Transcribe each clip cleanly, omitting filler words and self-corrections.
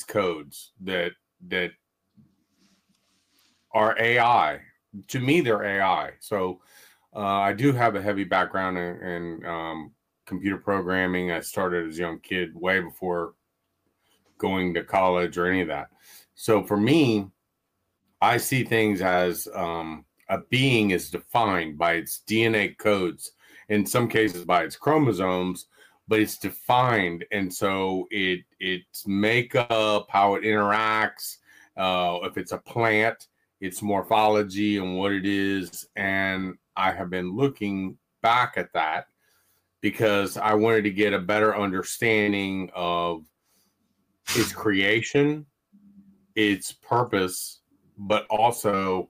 these codes that are AI. To me, they're AI. So I do have a heavy background in computer programming. I started as a young kid way before going to college or any of that. So for me, I see things as a being is defined by its DNA codes, in some cases by its chromosomes, but it's defined. And so its makeup, how it interacts, if it's a plant, its morphology and what it is. And I have been looking back at that because I wanted to get a better understanding of its creation, its purpose, but also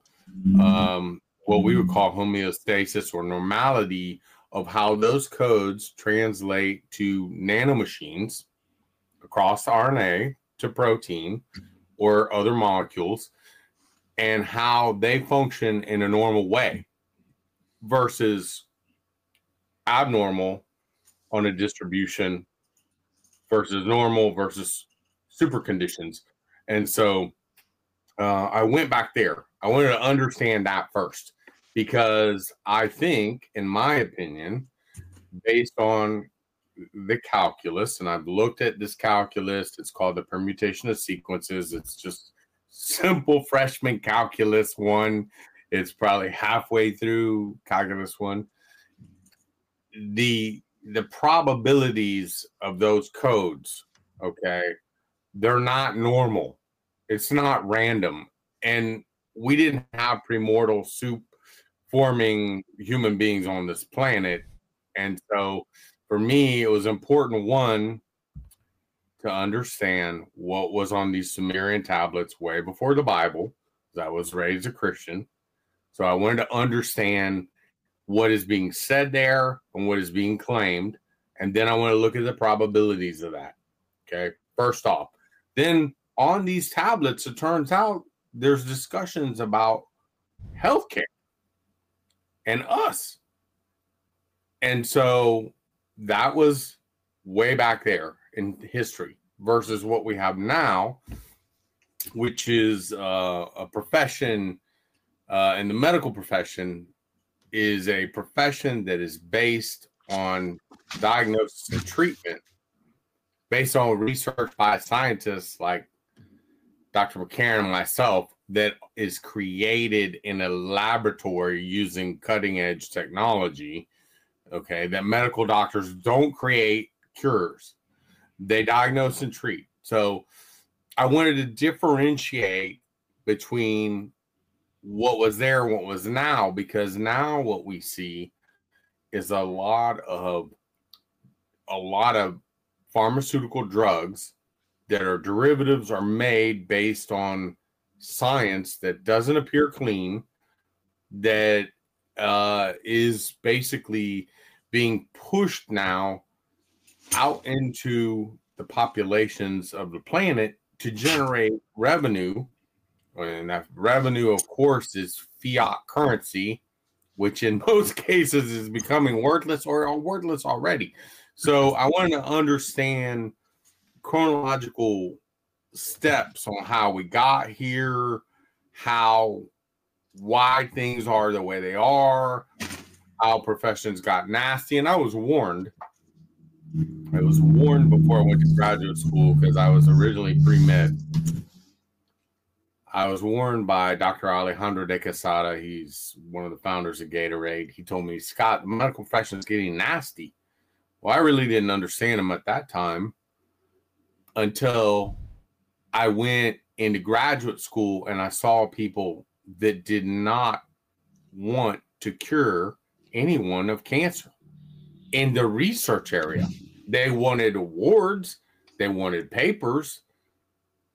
what we would call homeostasis or normality of how those codes translate to nanomachines across RNA to protein or other molecules, and how they function in a normal way versus abnormal on a distribution versus normal versus super conditions. And so I went back there. I wanted to understand that first, because I think, in my opinion, based on the calculus, and I've looked at this calculus, it's called the permutation of sequences. It's just simple freshman calculus one. It's probably halfway through calculus one. The probabilities of those codes, okay, they're not normal. It's not random. And we didn't have premortal soup forming human beings on this planet. And so for me, it was important, one, to understand what was on these Sumerian tablets way before the Bible, because I was raised a Christian. So I wanted to understand what is being said there and what is being claimed. And then I want to look at the probabilities of that. Okay, first off. Then on these tablets, it turns out there's discussions about healthcare and us. And so that was way back there in history versus what we have now, which is a profession, and the medical profession is a profession that is based on diagnosis and treatment based on research by scientists like Dr. McCarran and myself that is created in a laboratory using cutting edge technology. Okay, that medical doctors don't create cures. They diagnose and treat. So I wanted to differentiate between what was there and what was now, because now what we see is a lot of pharmaceutical drugs that are derivatives are made based on science that doesn't appear clean, that is basically being pushed now out into the populations of the planet to generate revenue. And that revenue, of course, is fiat currency, which in most cases is becoming worthless or are worthless already. So I wanted to understand chronological steps on how we got here, why things are the way they are, how professions got nasty. And I was warned. I was warned before I went to graduate school, because I was originally pre-med. I was warned by Dr. Alejandro de Quesada. He's one of the founders of Gatorade. He told me, Scott, the medical profession is getting nasty. Well, I really didn't understand him at that time until I went into graduate school and I saw people that did not want to cure anyone of cancer in the research area. They wanted awards, they wanted papers,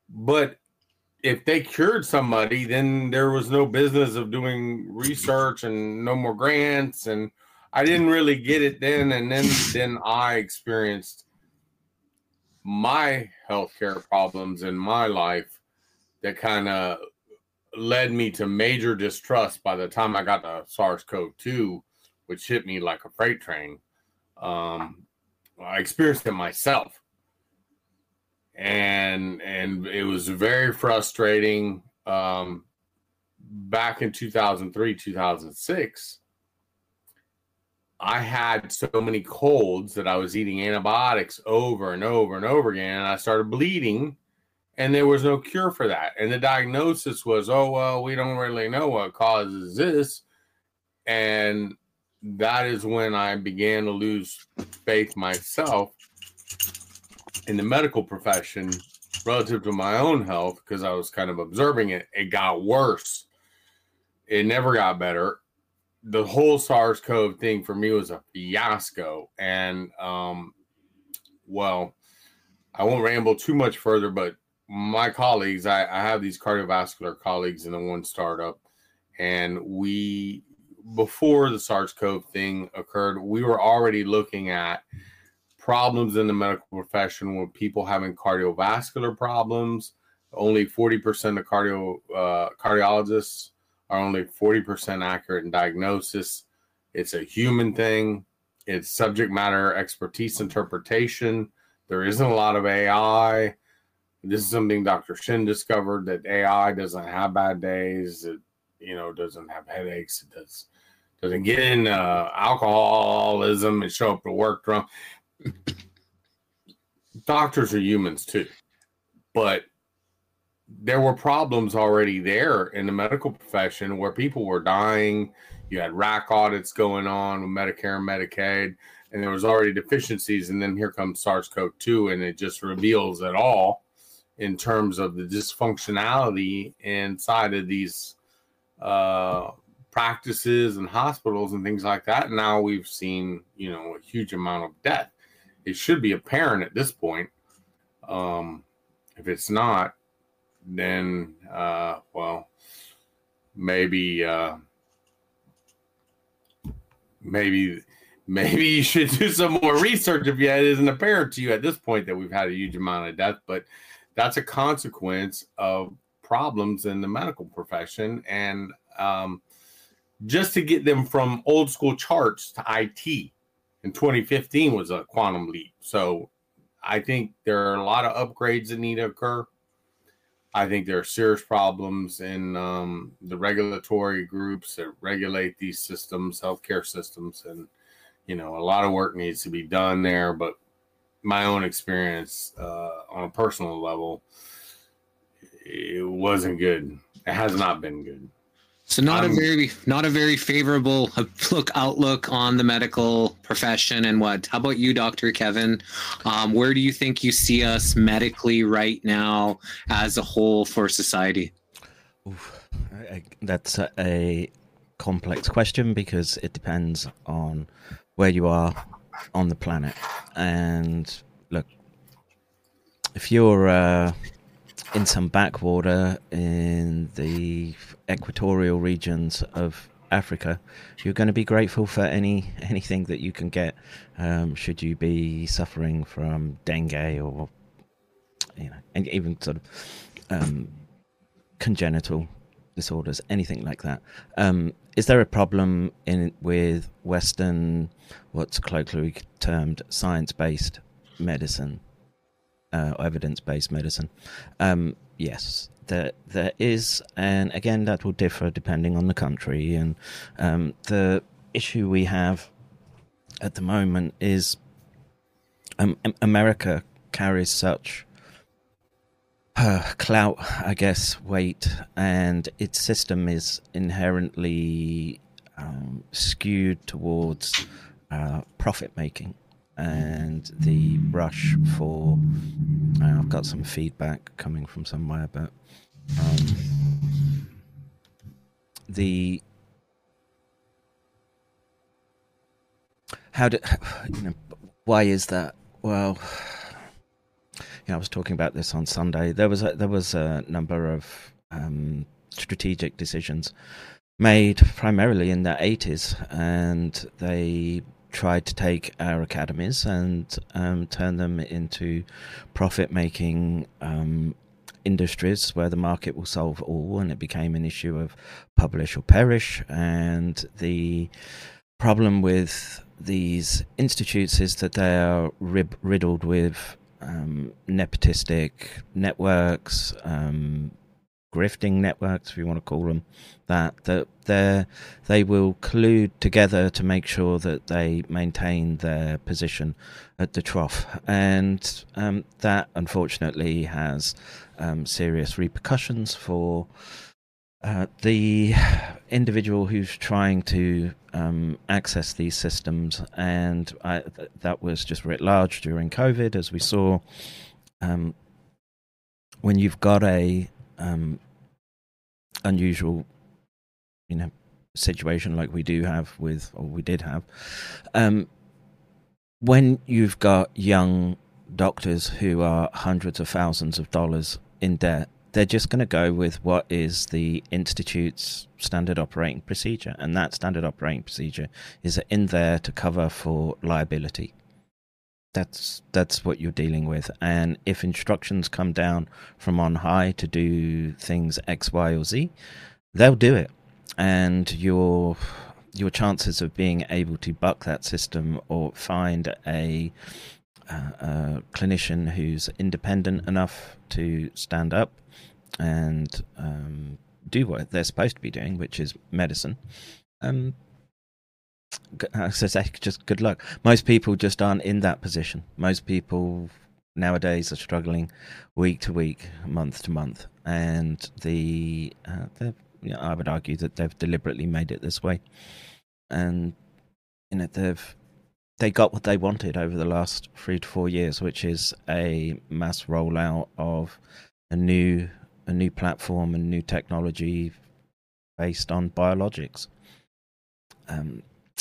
but if they cured somebody, then there was no business of doing research and no more grants. And I didn't really get it then. And then I experienced my healthcare problems in my life that kind of led me to major distrust by the time I got to SARS-CoV-2, which hit me like a freight train. I experienced it myself. and it was very frustrating. Back in 2003, 2006, I had so many colds that I was eating antibiotics over and over and over again, and I started bleeding, and there was no cure for that. And the diagnosis was, oh, well, we don't really know what causes this. And that is when I began to lose faith myself in the medical profession relative to my own health, because I was kind of observing it. It got worse. It never got better. The whole SARS-CoV thing for me was a fiasco. And, well, I won't ramble too much further, but my colleagues, I have these cardiovascular colleagues in the one startup, and we, before the SARS-CoV thing occurred, we were already looking at problems in the medical profession with people having cardiovascular problems. Only 40% of cardiologists are only 40% accurate in diagnosis. It's a human thing. It's subject matter expertise interpretation. There isn't a lot of AI. This is something Dr. Shin discovered, that AI doesn't have bad days. It, you know, doesn't have headaches. It doesn't get in alcoholism and show up to work drunk. Doctors are humans too, but there were problems already there in the medical profession where people were dying. You had rack audits going on with Medicare and Medicaid, and there was already deficiencies. And then here comes SARS-CoV-2, and it just reveals it all in terms of the dysfunctionality inside of these practices and hospitals and things like that. And now we've seen, you know, a huge amount of death. It should be apparent at this point. If it's not, then, well, maybe you should do some more research if it isn't apparent to you at this point that we've had a huge amount of death. But that's a consequence of problems in the medical profession. And just to get them from old school charts to IT in 2015 was a quantum leap. So I think there are a lot of upgrades that need to occur. I think there are serious problems in the regulatory groups that regulate these systems, healthcare systems, and, you know, a lot of work needs to be done there. But my own experience on a personal level, it wasn't good. It has not been good. So not a very favorable outlook on the medical profession. And how about you, Dr. Kevin? Where do you think you see us medically right now as a whole for society? Oof, that's a complex question because it depends on where you are on the planet. And look, if you're in some backwater in the equatorial regions of Africa, you're going to be grateful for anything that you can get, should you be suffering from dengue or, you know, and even sort of congenital disorders, anything like that. Is there a problem with Western, what's colloquially termed science-based medicine, evidence-based medicine? Yes. There is, and again, that will differ depending on the country. And the issue we have at the moment is America carries such clout, I guess, weight, and its system is inherently skewed towards profit-making. And the rush for I've got some feedback coming from somewhere, but why is that? Well, you know, I was talking about this on Sunday. There was a number of strategic decisions made primarily in the 80s, and they tried to take our academies and turn them into profit-making industries where the market will solve all, and it became an issue of publish or perish. And the problem with these institutes is that they are riddled with nepotistic networks, grifting networks, if you want to call them, that they will collude together to make sure that they maintain their position at the trough. And that, unfortunately, has serious repercussions for the individual who's trying to access these systems. And that was just writ large during COVID, as we saw. When you've got a unusual, situation like we did have, when you've got young doctors who are hundreds of thousands of dollars in debt, they're just going to go with what is the Institute's standard operating procedure, and that standard operating procedure is in there to cover for liability. That's what you're dealing with. And if instructions come down from on high to do things X, Y, or Z, they'll do it. And your chances of being able to buck that system or find a clinician who's independent enough to stand up and do what they're supposed to be doing, which is medicine, just good luck. Most people just aren't in that position. Most people nowadays are struggling week to week, month to month, and I would argue that they've deliberately made it this way. And they got what they wanted over the last 3 to 4 years, which is a mass rollout of a new platform and new technology based on biologics.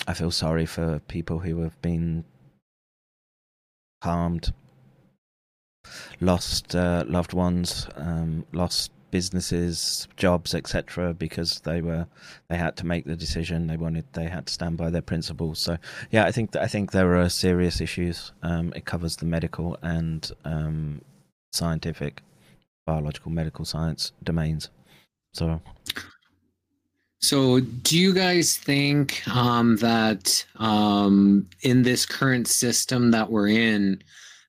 I feel sorry for people who have been harmed, lost loved ones, lost businesses, jobs, etc., because they had to make the decision they had to stand by their principles. So yeah, I think there are serious issues. It covers the medical and scientific, biological, medical science domains. So do you guys think that in this current system that we're in,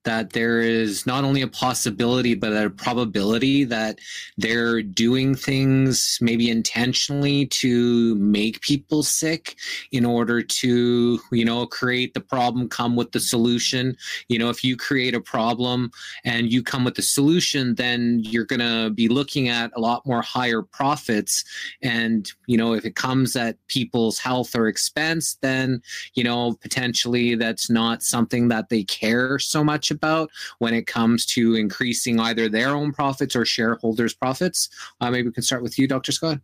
that there is not only a possibility, but a probability that they're doing things maybe intentionally to make people sick in order to, create the problem, come with the solution? If you create a problem and you come with the solution, then you're going to be looking at a lot more higher profits. And, if it comes at people's health or expense, then, potentially that's not something that they care so much about when it comes to increasing either their own profits or shareholders' profits. Maybe we can start with you, Dr. Scott.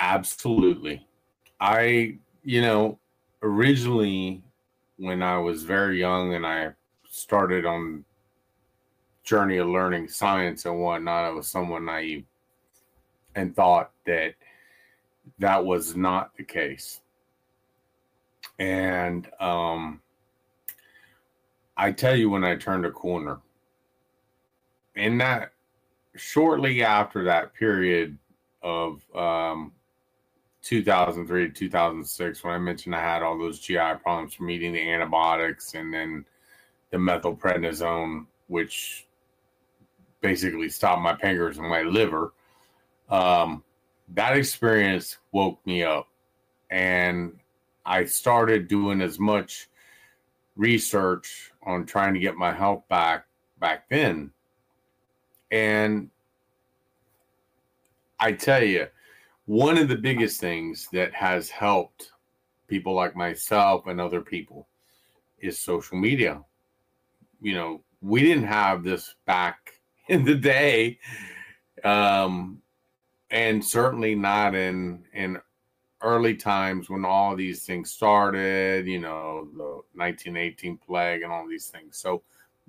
Absolutely. I, originally when I was very young and I started on journey of learning science and whatnot, I was somewhat naive and thought that was not the case. And I tell you, when I turned a corner, in that shortly after that period of 2003 to 2006, when I mentioned I had all those GI problems from eating the antibiotics and then the methylprednisone, which basically stopped my pancreas and my liver, that experience woke me up, and I started doing as much research on trying to get my health back then. And I tell you, one of the biggest things that has helped people like myself and other people is social media. We didn't have this back in the day, and certainly not in early times when all these things started, the 1918 plague and all these things. So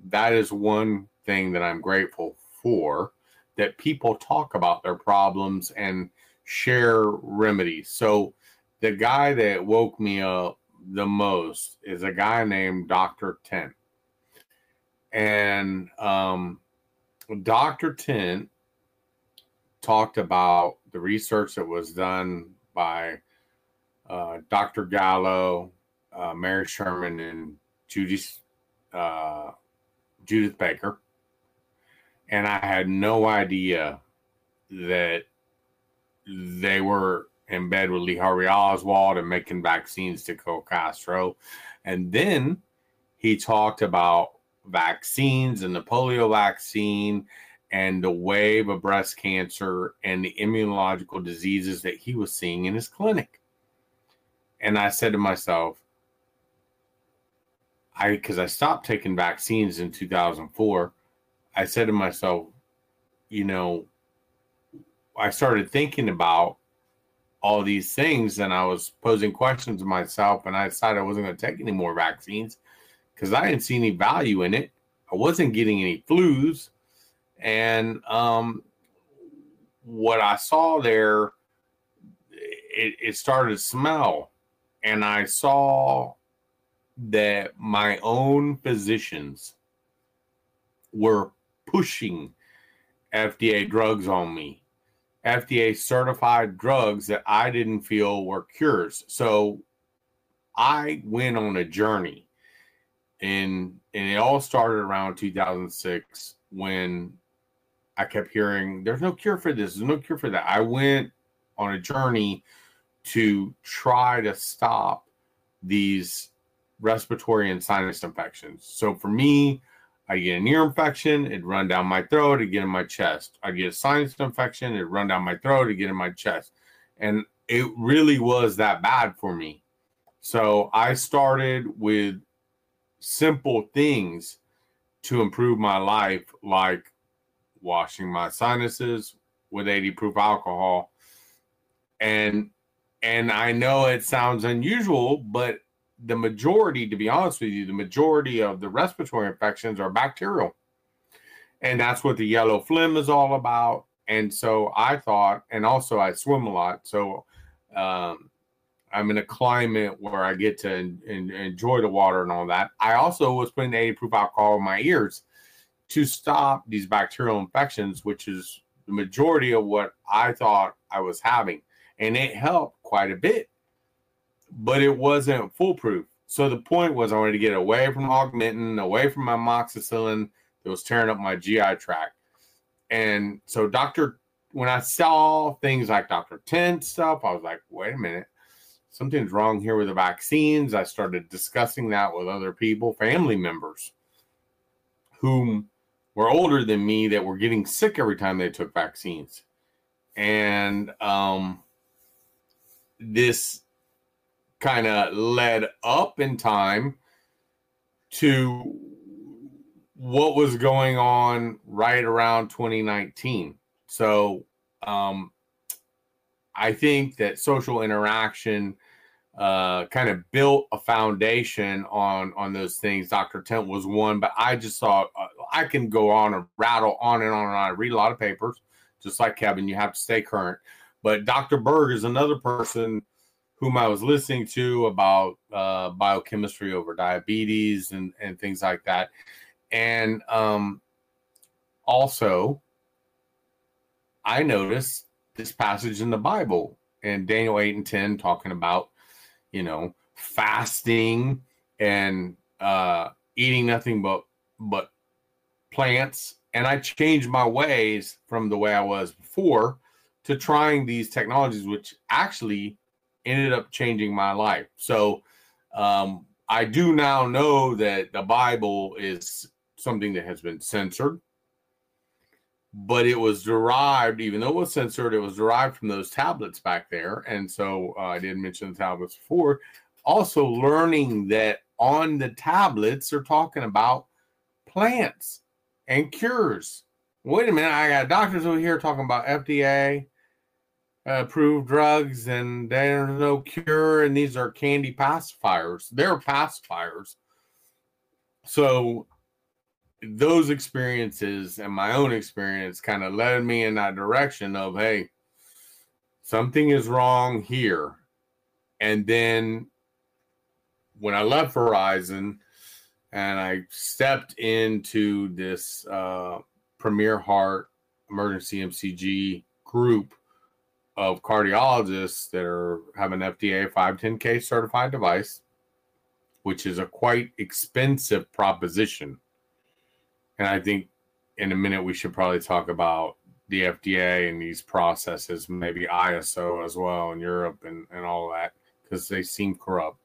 that is one thing that I'm grateful for, that people talk about their problems and share remedies. So the guy that woke me up the most is a guy named Dr. Tent. And Dr. Tent talked about the research that was done by Dr. Gallo, Mary Sherman, and Judith Baker, and I had no idea that they were in bed with Lee Harvey Oswald and making vaccines to kill Castro. And then he talked about vaccines and the polio vaccine and the wave of breast cancer and the immunological diseases that he was seeing in his clinic. And I said to myself, because I stopped taking vaccines in 2004, I said to myself, you know, I started thinking about all these things and I was posing questions to myself, and I decided I wasn't going to take any more vaccines because I didn't see any value in it. I wasn't getting any flus. And what I saw there, it started to smell, and I saw that my own physicians were pushing FDA drugs on me, FDA certified drugs that I didn't feel were cures. So I went on a journey, and it all started around 2006 when I kept hearing there's no cure for this, there's no cure for that. I went on a journey to try to stop these respiratory and sinus infections. So for me, I get an ear infection, it'd run down my throat, it'd get in my chest. I get a sinus infection, it'd run down my throat, it'd get in my chest. And it really was that bad for me. So I started with simple things to improve my life, like washing my sinuses with 80 proof alcohol. And I know it sounds unusual, but the majority, to be honest with you, the majority of the respiratory infections are bacterial. And that's what the yellow phlegm is all about. And so I thought, and also I swim a lot. So I'm in a climate where I get to enjoy the water and all that. I also was putting 80 proof alcohol in my ears to stop these bacterial infections, which is the majority of what I thought I was having. And it helped quite a bit, but it wasn't foolproof. So the point was I wanted to get away from Augmentin, away from my amoxicillin that was tearing up my GI tract. And so when I saw things like Dr. Tent stuff, I was like, wait a minute, something's wrong here with the vaccines. I started discussing that with other people, family members whom were older than me that were getting sick every time they took vaccines. And this kind of led up in time to what was going on right around 2019. So I think that social interaction kind of built a foundation on those things. Dr. Tent was one, but I just saw, I can go on and rattle on and on and on. I read a lot of papers, just like Kevin, you have to stay current. But Dr. Berg is another person whom I was listening to about biochemistry over diabetes and things like that. And also, I noticed this passage in the Bible and Daniel 8 and 10 talking about, you know, fasting and eating nothing but plants. And I changed my ways from the way I was before to trying these technologies, which actually ended up changing my life. So I do now know that the Bible is something that has been censored, but it was derived, even though it was censored, it was derived from those tablets back there. And so I didn't mention the tablets before. Also learning that on the tablets they're talking about plants and cures. Wait a minute, I got doctors over here talking about FDA approved drugs and there's no cure, and these are candy pacifiers. They're pacifiers. So those experiences and my own experience kind of led me in that direction of, hey, something is wrong here. And then when I left Verizon and I stepped into this Premier Heart Emergency MCG group of cardiologists that have an FDA 510K certified device, which is a quite expensive proposition. And I think in a minute we should probably talk about the FDA and these processes, maybe ISO as well in Europe and all that, because they seem corrupt.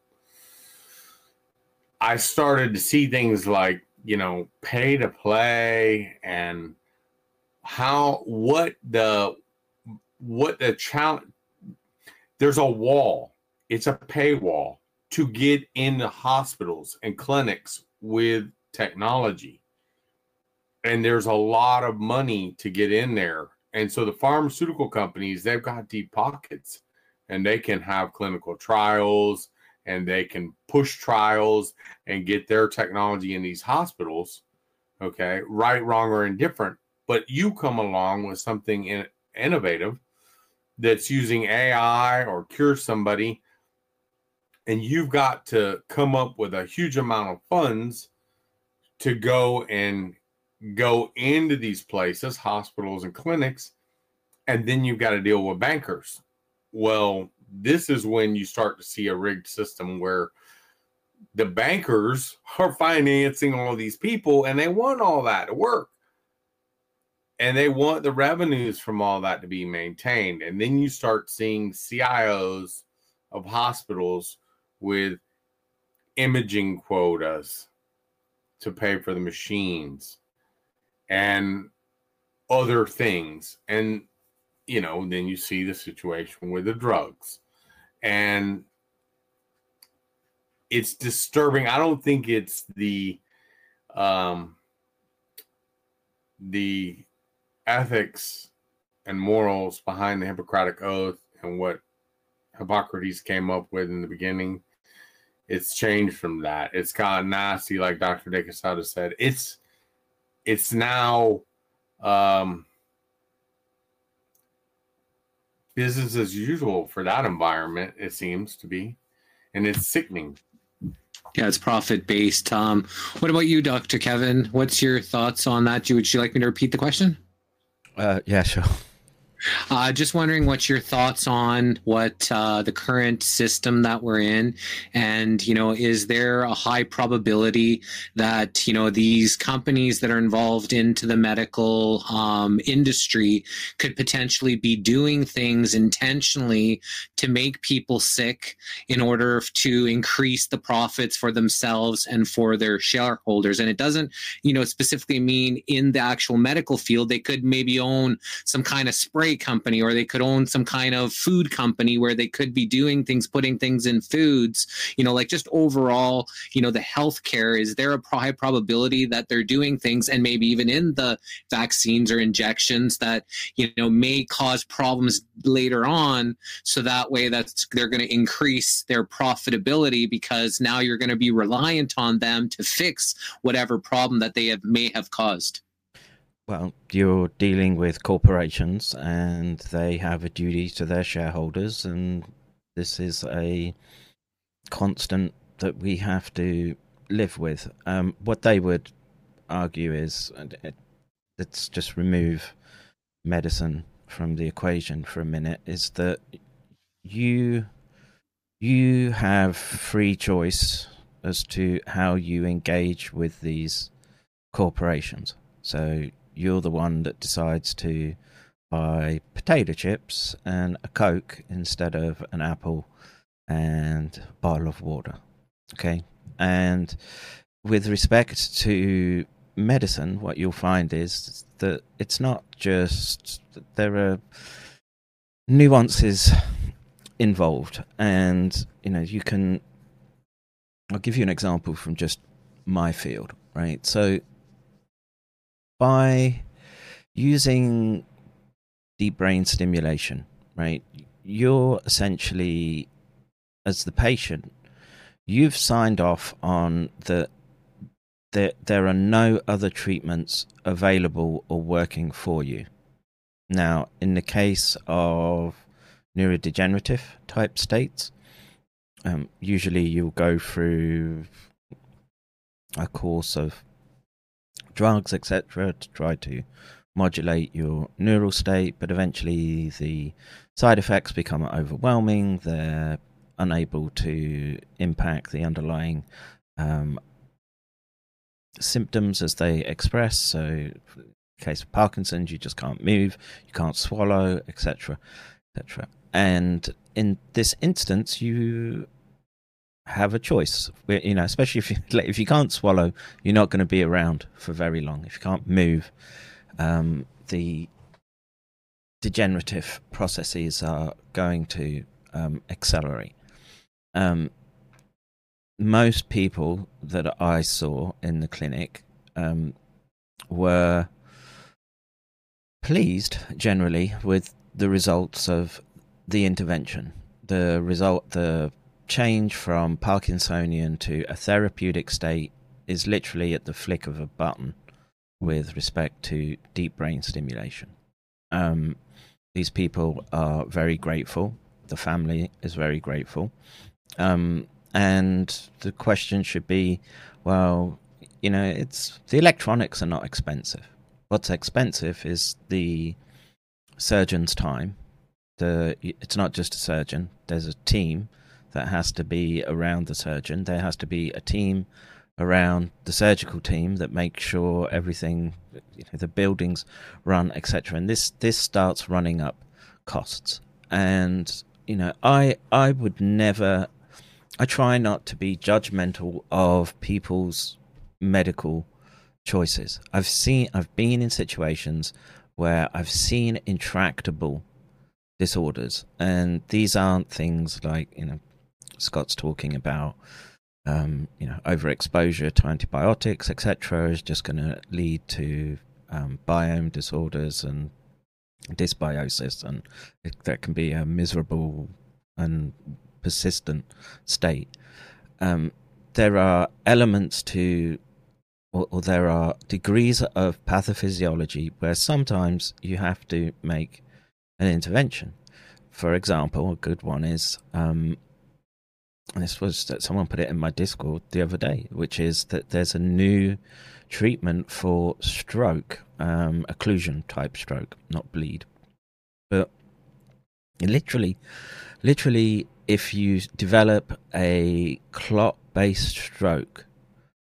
I started to see things like, you know, pay to play and how, what the challenge, there's a wall. It's a paywall to get into hospitals and clinics with technology. And there's a lot of money to get in there. And so the pharmaceutical companies, they've got deep pockets and they can have clinical trials and they can push trials and get their technology in these hospitals. Okay, right, wrong, or indifferent. But you come along with something innovative that's using AI or cure somebody, and you've got to come up with a huge amount of funds to go into these places, hospitals and clinics, and then you've got to deal with bankers. Well, this is when you start to see a rigged system where the bankers are financing all these people and they want all that to work. And they want the revenues from all that to be maintained. And then you start seeing CIOs of hospitals with imaging quotas to pay for the machines and other things. And, you know, then you see the situation with the drugs. And it's disturbing. I don't think it's the ethics and morals behind the Hippocratic Oath and what Hippocrates came up with in the beginning. It's changed from that. It's gotten nasty, like Dr. de Quesada said. It's now business as usual for that environment, it seems to be, and it's sickening. Yeah, it's profit-based. What about you, Dr. Kevin? What's your thoughts on that? Would you like me to repeat the question? Yeah, sure. Just wondering what's your thoughts on what the current system that we're in, and, you know, is there a high probability that, you know, these companies that are involved into the medical industry could potentially be doing things intentionally to make people sick in order to increase the profits for themselves and for their shareholders? And it doesn't, you know, specifically mean in the actual medical field. They could maybe own some kind of spray company, or they could own some kind of food company where they could be doing things, putting things in foods, you know, like just overall, you know, the healthcare. Is there a high probability that they're doing things, and maybe even in the vaccines or injections, that, you know, may cause problems later on? So that way that's, they're going to increase their profitability, because now you're going to be reliant on them to fix whatever problem that they may have caused. Well, you're dealing with corporations, and they have a duty to their shareholders, and this is a constant that we have to live with. What they would argue is, let's just remove medicine from the equation for a minute, is that you have free choice as to how you engage with these corporations. So you're the one that decides to buy potato chips and a Coke instead of an apple and a bottle of water. Okay? And with respect to medicine, what you'll find is that it's not just, there are nuances involved. And, you know, you can, I'll give you an example from just my field, right? So by using deep brain stimulation, right, you're essentially, as the patient, you've signed off on that there are no other treatments available or working for you. Now, in the case of neurodegenerative type states, usually you'll go through a course of drugs, etc., to try to modulate your neural state, but eventually the side effects become overwhelming, they're unable to impact the underlying symptoms as they express. So in the case of Parkinson's, you just can't move, you can't swallow, etc., etc. And in this instance, you have a choice. You know, especially if you can't swallow, you're not going to be around for very long. If you can't move, the degenerative processes are going to accelerate. Most people that I saw in the clinic were pleased generally with the results of the intervention. The change from Parkinsonian to a therapeutic state is literally at the flick of a button with respect to deep brain stimulation. These people are very grateful. The family is very grateful. And the question should be, well, you know, it's the electronics are not expensive. What's expensive is the surgeon's time. It's not just a surgeon. There's a team that has to be around the surgeon. There has to be a team around the surgical team that makes sure everything, you know, the buildings run, etc. And this starts running up costs. And, you know, I would never, I try not to be judgmental of people's medical choices. I've been in situations where I've seen intractable disorders, and these aren't things like, you know, Scott's talking about, you know, overexposure to antibiotics, etc., is just going to lead to biome disorders and dysbiosis, and that can be a miserable and persistent state. There are elements to, or there are degrees of pathophysiology where sometimes you have to make an intervention. For example, a good one is this was that someone put it in my Discord the other day, which is that there's a new treatment for stroke, occlusion type stroke, not bleed. But literally, if you develop a clot-based stroke,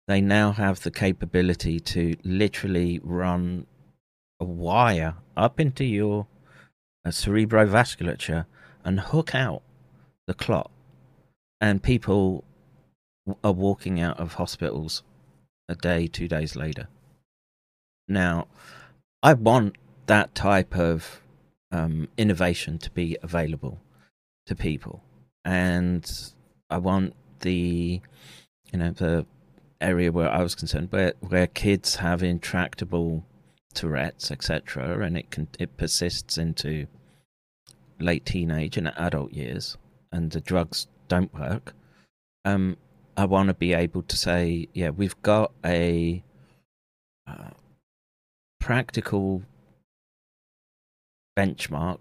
they now have the capability to literally run a wire up into your cerebrovasculature and hook out the clot. And people are walking out of hospitals a day, 2 days later. Now, I want that type of innovation to be available to people. And I want the, you know, the area where I was concerned, where kids have intractable Tourette's, etc., and it persists into late teenage and adult years, and the drugs don't work. I want to be able to say, yeah, we've got a practical benchmark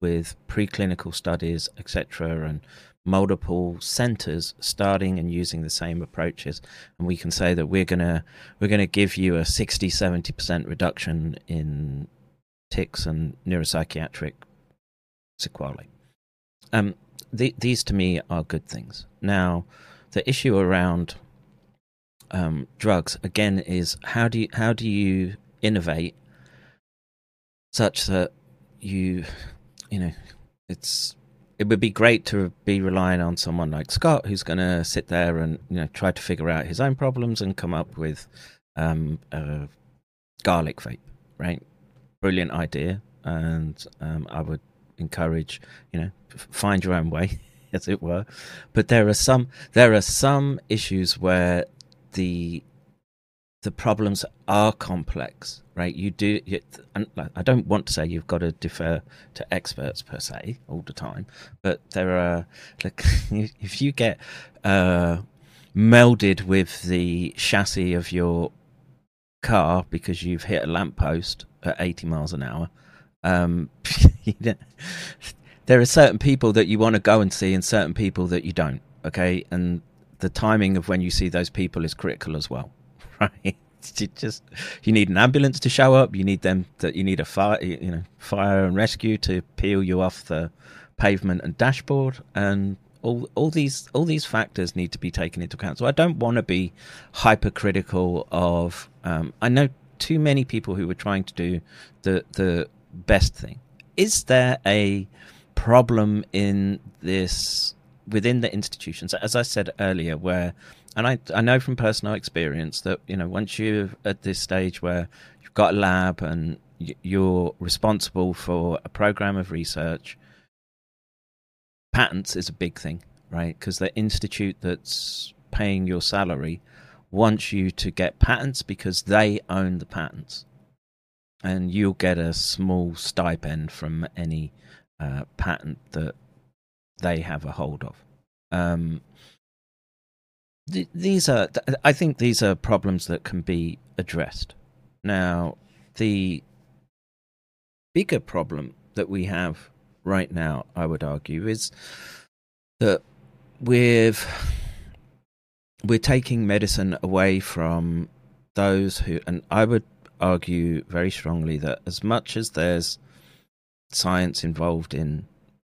with preclinical studies, etc., and multiple centers starting and using the same approaches, and we can say that we're gonna give you a 60-70% reduction in tics and neuropsychiatric sequelae. These to me are good things. Now, the issue around drugs again is how do you innovate such that you know, it would be great to be relying on someone like Scott who's going to sit there and, you know, try to figure out his own problems and come up with a garlic vape, right? Brilliant idea, and I would encourage, you know, find your own way, as it were. But there are some issues where the problems are complex, right? And I don't want to say you've got to defer to experts per se all the time, but there are, like, if you get melded with the chassis of your car because you've hit a lamppost at 80 miles an hour, you know, there are certain people that you want to go and see and certain people that you don't, okay? And the timing of when you see those people is critical as well, right? You need an ambulance to show up, you need a fire, you know, fire and rescue to peel you off the pavement and dashboard, and all these factors need to be taken into account. So I don't want to be hypercritical of. I know too many people who were trying to do the best thing. Is there a problem in this within the institutions, as I said earlier, where, and I know from personal experience that, you know, once you're at this stage where you've got a lab and you're responsible for a program of research, patents is a big thing, right? Because the institute that's paying your salary wants you to get patents because they own the patents. And you'll get a small stipend from any patent that they have a hold of. I think these are problems that can be addressed. Now, the bigger problem that we have right now, I would argue, is that we're taking medicine away from those who, and I would argue very strongly that as much as there's science involved in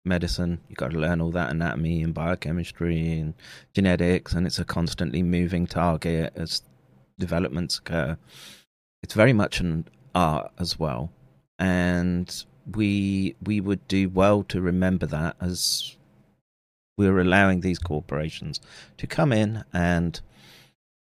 medicine, you've got to learn all that anatomy and biochemistry and genetics, and it's a constantly moving target as developments occur. It's very much an art as well, and we would do well to remember that as we're allowing these corporations to come in and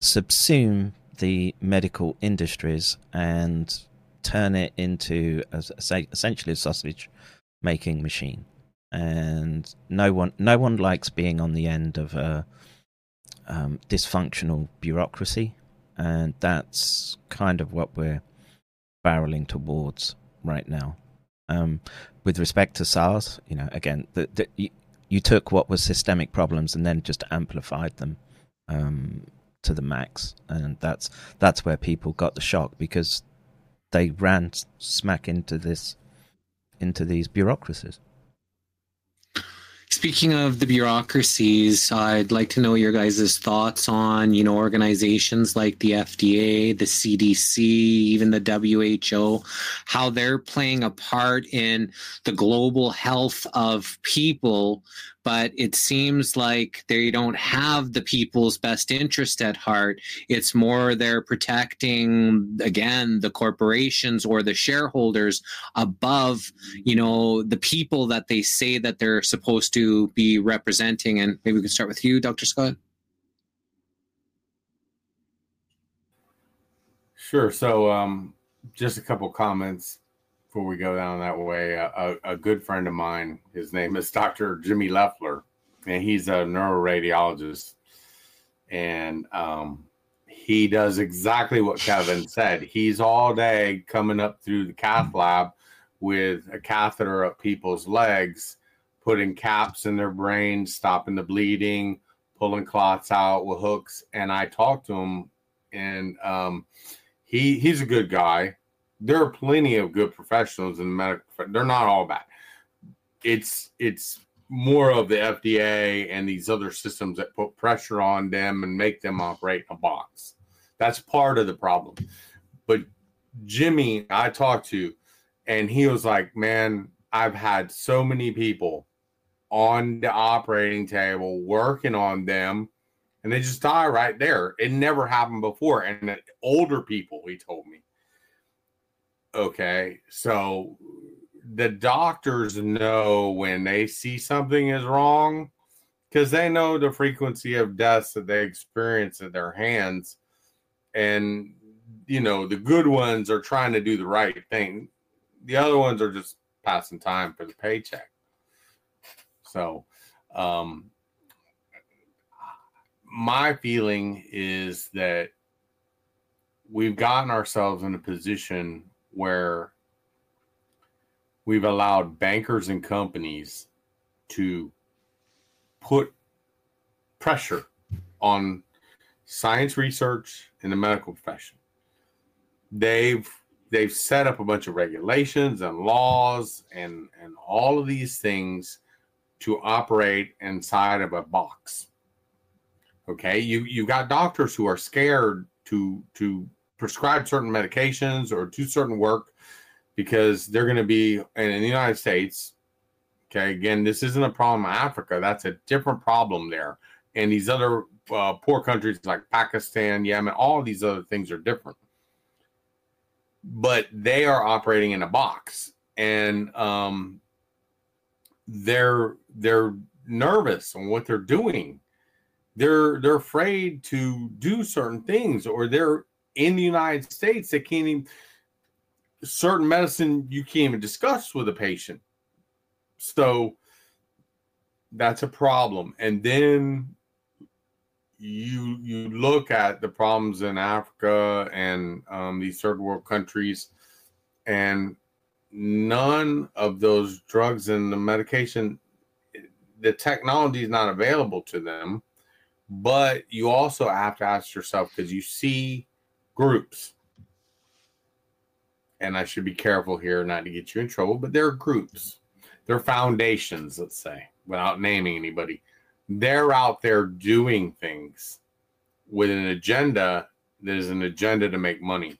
subsume the medical industries and turn it into essentially a sausage-making machine. And no one likes being on the end of a dysfunctional bureaucracy, and that's kind of what we're barreling towards right now. With respect to SARS, you know, again, you took what was systemic problems and then just amplified them to the max, and that's where people got the shock, because they ran smack into these bureaucracies. Speaking of the bureaucracies, I'd like to know your guys' thoughts on, you know, organizations like the FDA, the CDC, even the WHO, how they're playing a part in the global health of people. But it seems like they don't have the people's best interest at heart. It's more they're protecting, again, the corporations or the shareholders above, you know, the people that they say that they're supposed to be representing. And maybe we can start with you, Dr. Scott. Sure. So just a couple comments before we go down that way. A good friend of mine, his name is Dr. Jimmy Leffler, and he's a neuroradiologist. And he does exactly what Kevin said. He's all day coming up through the cath lab with a catheter up people's legs, putting caps in their brain, stopping the bleeding, pulling clots out with hooks. And I talked to him, and he's a good guy. There are plenty of good professionals in the medical. They're not all bad. It's more of the FDA and these other systems that put pressure on them and make them operate in a box. That's part of the problem. But Jimmy, I talked to, and he was like, man, I've had so many people on the operating table working on them, and they just die right there. It never happened before. And older people, he told me. Okay, so the doctors know when they see something is wrong, because they know the frequency of deaths that they experience at their hands. And, you know, the good ones are trying to do the right thing. The other ones are just passing time for the paycheck. So my feeling is that we've gotten ourselves in a position where we've allowed bankers and companies to put pressure on science research in the medical profession. They've set up a bunch of regulations and laws and all of these things to operate inside of a box. Okay, you've got doctors who are scared to prescribe certain medications or do certain work because they're going to be, and in the United States, Okay, again, this isn't a problem in Africa. That's a different problem there. And these other poor countries like Pakistan, Yemen, all these other things are different. But they are operating in a box, and they're nervous on what they're doing. They're afraid to do certain things, or they're in the United States. They can't even certain medicine you can't even discuss with a patient. So that's a problem. And then you look at the problems in Africa and these third world countries, and none of those drugs and the medication, the technology is not available to them. But you also have to ask yourself, because you see groups, and I should be careful here not to get you in trouble, but there are groups, there are foundations, let's say, without naming anybody. They're out there doing things with an agenda that is an agenda to make money.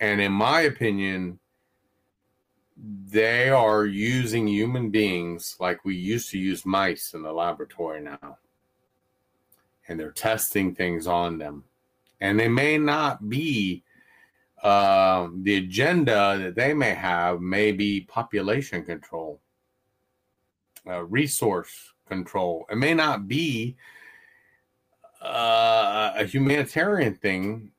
And in my opinion, they are using human beings like we used to use mice in the laboratory now. And they're testing things on them. And they may not be, the agenda that they may have may be population control, resource control. It may not be a humanitarian thing,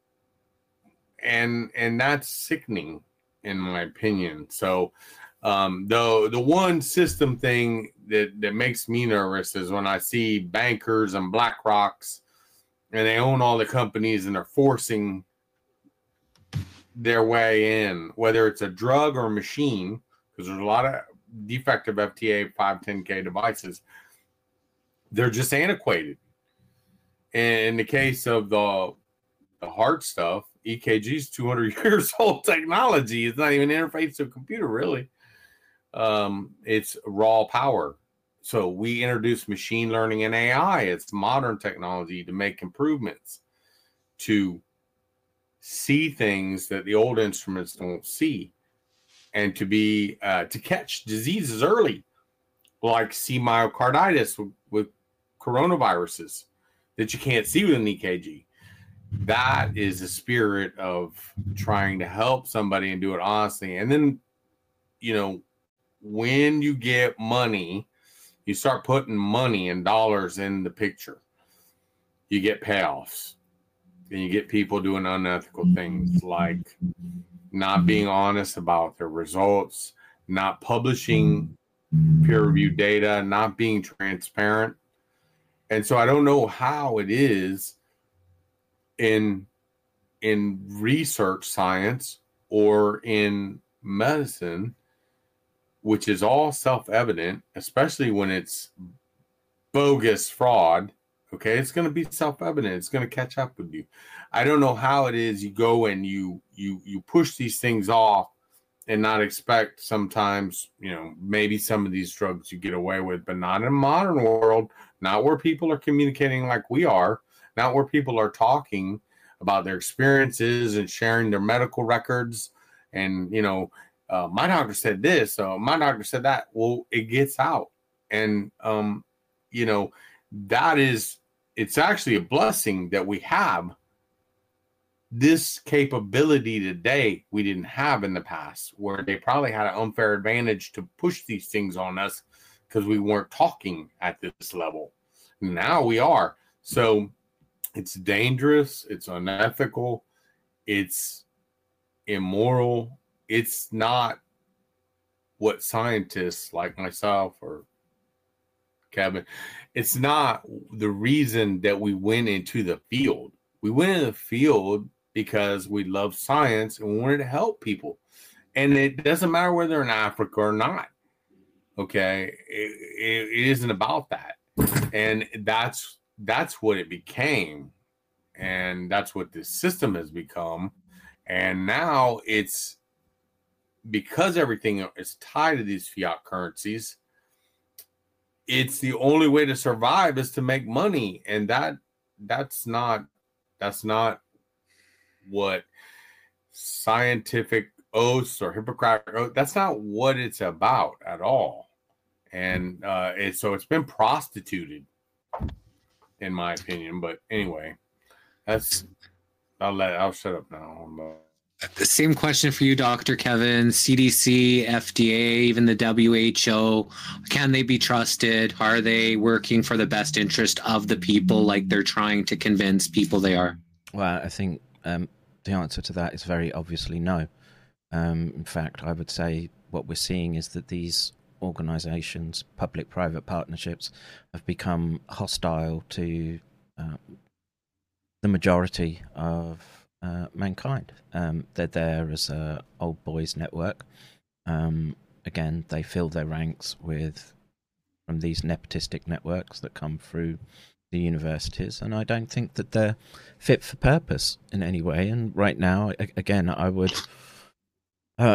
and that's sickening, in my opinion. So the one system thing that makes me nervous is when I see bankers and BlackRocks, and they own all the companies, and they're forcing their way in, whether it's a drug or a machine, because there's a lot of defective FDA 510K devices. They're just antiquated. And in the case of the heart stuff, EKG is 200 years old technology. It's not even interfaced to a computer, really. It's raw power. So we introduce machine learning and AI. It's modern technology to make improvements, to see things that the old instruments don't see, and to be to catch diseases early, like see myocarditis with coronaviruses that you can't see with an EKG. That is the spirit of trying to help somebody and do it honestly. And then, you know, when you get money, you start putting money and dollars in the picture. You get payoffs, and you get people doing unethical things like not being honest about their results, not publishing peer-reviewed data, not being transparent. And so I don't know how it is in research science or in medicine, which is all self-evident, especially when it's bogus fraud. Okay, it's going to be self-evident. It's going to catch up with you. I don't know how it is you go and you push these things off and not expect sometimes, you know, maybe some of these drugs you get away with, but not in the modern world, not where people are communicating like we are, not where people are talking about their experiences and sharing their medical records and, you know, my doctor said this, my doctor said that. Well, it gets out. And, you know, that is, it's actually a blessing that we have this capability today we didn't have in the past, where they probably had an unfair advantage to push these things on us because we weren't talking at this level. Now we are. So it's dangerous. It's unethical. It's immoral. It's not what scientists like myself or Kevin, it's not the reason that we went into the field. We went into the field because we love science and wanted to help people. And it doesn't matter whether they're in Africa or not. Okay. It isn't about that. And that's what it became. And that's what this system has become. And now it's because everything is tied to these fiat currencies. It's the only way to survive is to make money, and that's not what scientific oaths or Hippocratic oath, that's not what it's about at all. And so it's been prostituted, in my opinion. But anyway, that's I'll shut up now. The same question for you, Dr. Kevin. CDC, FDA, even the WHO, can they be trusted? Are they working for the best interest of the people like they're trying to convince people they are? Well, I think the answer to that is very obviously no. In fact, I would say what we're seeing is that these organizations, public-private partnerships, have become hostile to the majority of mankind. They're there as an old boys network. Again, they fill their ranks from these nepotistic networks that come through the universities, and I don't think that they're fit for purpose in any way. And right now, again, I would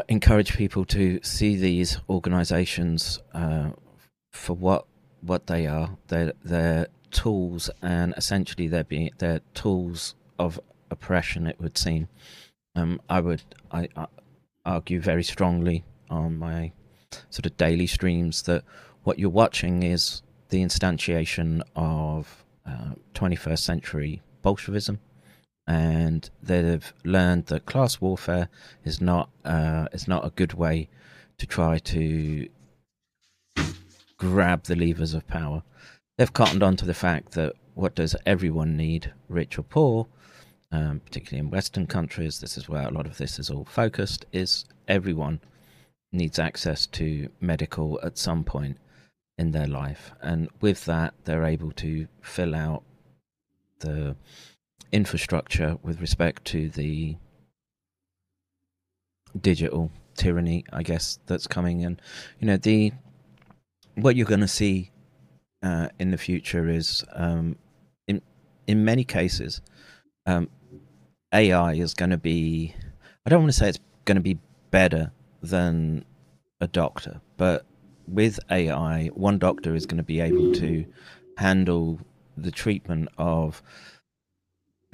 encourage people to see these organizations for what they are. They're tools, and essentially they're tools of oppression, it would seem. I argue very strongly on my sort of daily streams that what you're watching is the instantiation of 21st century Bolshevism, and they've learned that class warfare is not a good way to try to grab the levers of power. They've cottoned on to the fact that what does everyone need, rich or poor? Particularly in Western countries, this is where a lot of this is all focused, is everyone needs access to medical at some point in their life. And with that, they're able to fill out the infrastructure with respect to the digital tyranny, I guess, that's coming. And, you know, what you're going to see in the future is, in many cases, AI is going to be, I don't want to say it's going to be better than a doctor, but with AI, one doctor is going to be able to handle the treatment of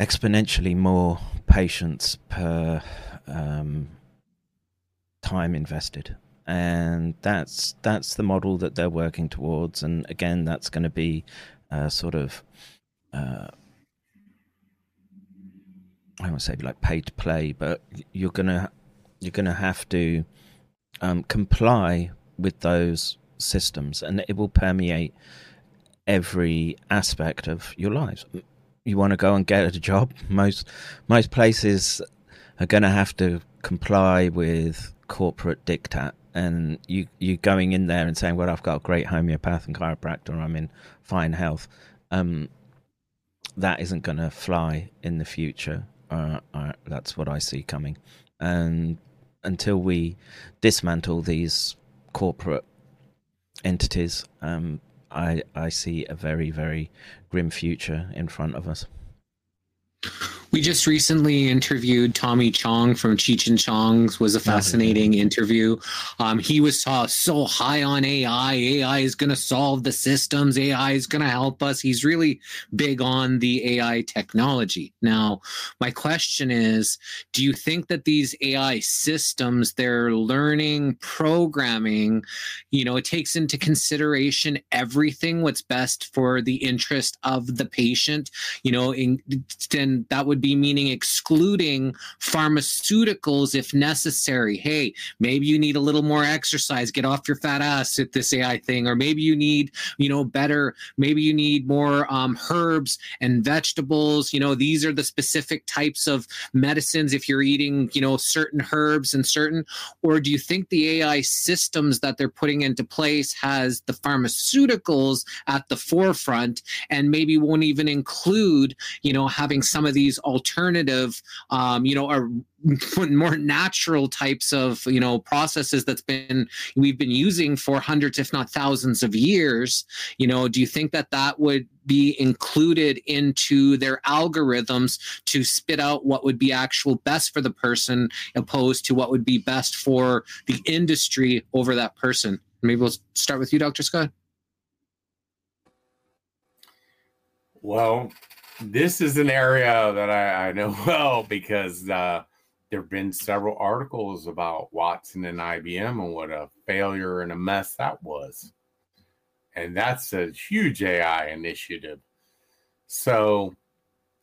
exponentially more patients per time invested. And that's the model that they're working towards. And again, that's going to be sort of... I won't say like pay to play, but you're gonna have to comply with those systems, and it will permeate every aspect of your lives. You want to go and get a job. Most places are going to have to comply with corporate diktat, and you going in there and saying, "Well, I've got a great homeopath and chiropractor. I'm in fine health." That isn't going to fly in the future. That's what I see coming. And until we dismantle these corporate entities, I see a very, very grim future in front of us. We just recently interviewed Tommy Chong from Cheech and Chong's. Was a fascinating interview. He was so high on AI. AI is going to solve the systems. AI is going to help us. He's really big on the AI technology. Now, my question is, do you think that these AI systems, they're learning, programming, you know, it takes into consideration everything, what's best for the interest of the patient, you know, then that would be meaning excluding pharmaceuticals if necessary. Hey, maybe you need a little more exercise, get off your fat ass at this AI thing, or maybe you need, you know, better, maybe you need more herbs and vegetables. You know, these are the specific types of medicines if you're eating, you know, certain herbs and certain, or do you think the AI systems that they're putting into place has the pharmaceuticals at the forefront and maybe won't even include, you know, having some of these alternative, you know, are more natural types of, you know, processes we've been using for hundreds, if not thousands of years. You know, do you think that would be included into their algorithms to spit out what would be actual best for the person opposed to what would be best for the industry over that person? Maybe we'll start with you, Dr. Scott. Well, this is an area that I know well because there have been several articles about Watson and IBM and what a failure and a mess that was. And that's a huge AI initiative. So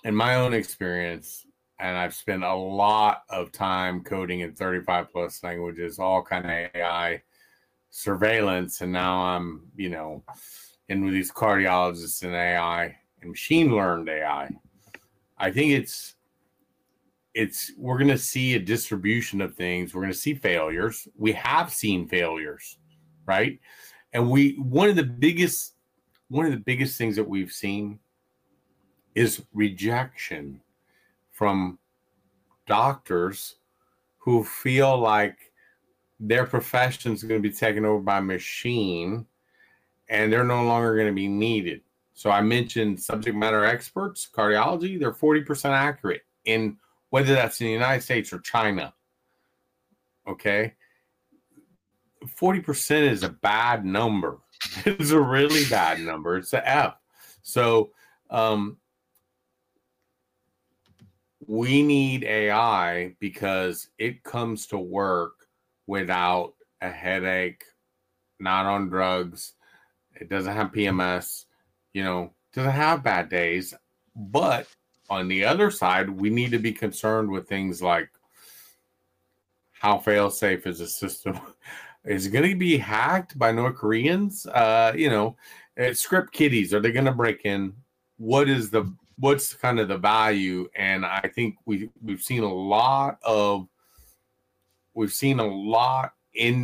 in my own experience, and I've spent a lot of time coding in 35 plus languages, all kind of AI surveillance. And now I'm, you know, in with these cardiologists and AI and machine learned AI. I think it's we're going to see a distribution of things. We're going to see failures. We have seen failures, right? And one of the biggest things that we've seen is rejection from doctors who feel like their profession is going to be taken over by machine and they're no longer going to be needed. So I mentioned subject matter experts, cardiology, they're 40% accurate in whether that's in the United States or China. Okay. 40% is a bad number. It's a really bad number. It's an F. So we need AI because it comes to work without a headache, not on drugs. It doesn't have PMS, you know, doesn't have bad days. But on the other side, we need to be concerned with things like how fail-safe is a system. Is it going to be hacked by North Koreans? You know, script kiddies, are they going to break in? What's kind of the value? And I think we've seen a lot in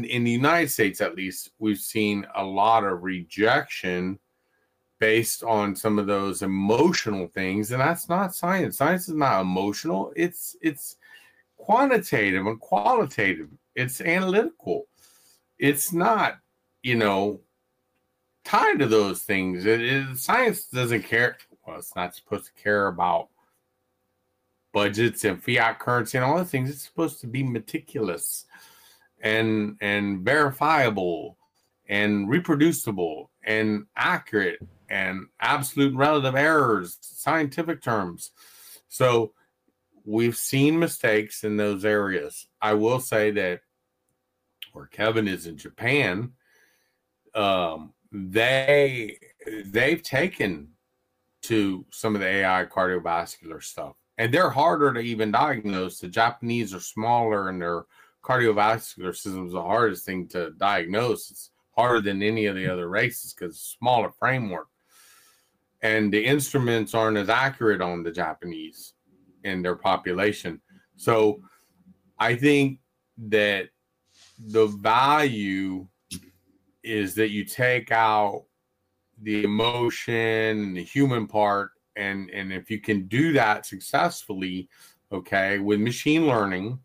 the United States, at least we've seen a lot of rejection based on some of those emotional things. And that's not science. Science is not emotional. It's quantitative and qualitative. It's analytical. It's not, you know, tied to those things. Science doesn't care. Well, it's not supposed to care about budgets and fiat currency and all those things. It's supposed to be meticulous and verifiable and reproducible and accurate and absolute relative errors, scientific terms. So we've seen mistakes in those areas. I will say that where Kevin is in Japan, they've taken to some of the AI cardiovascular stuff, and they're harder to even diagnose. The Japanese are smaller, and their cardiovascular system is the hardest thing to diagnose. It's harder than any of the other races because it's a smaller framework, and the instruments aren't as accurate on the Japanese in their population. So I think that the value is that you take out the emotion and the human part. And if you can do that successfully, okay, with machine learning,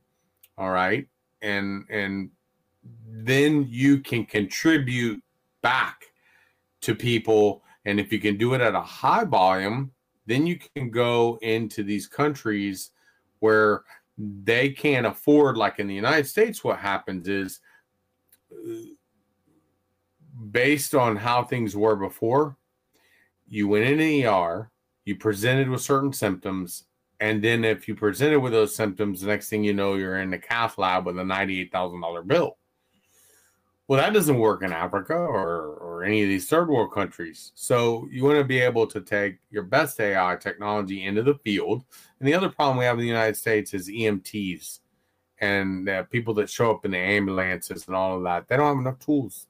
all right, and then you can contribute back to people. And if you can do it at a high volume, then you can go into these countries where they can't afford, like in the United States, what happens is based on how things were before, you went in the ER, you presented with certain symptoms, and then if you presented with those symptoms, the next thing you know, you're in the cath lab with a $98,000 bill. Well, that doesn't work in Africa or any of these third world countries. So you want to be able to take your best AI technology into the field. And the other problem we have in the United States is EMTs and people that show up in the ambulances and all of that. They don't have enough tools.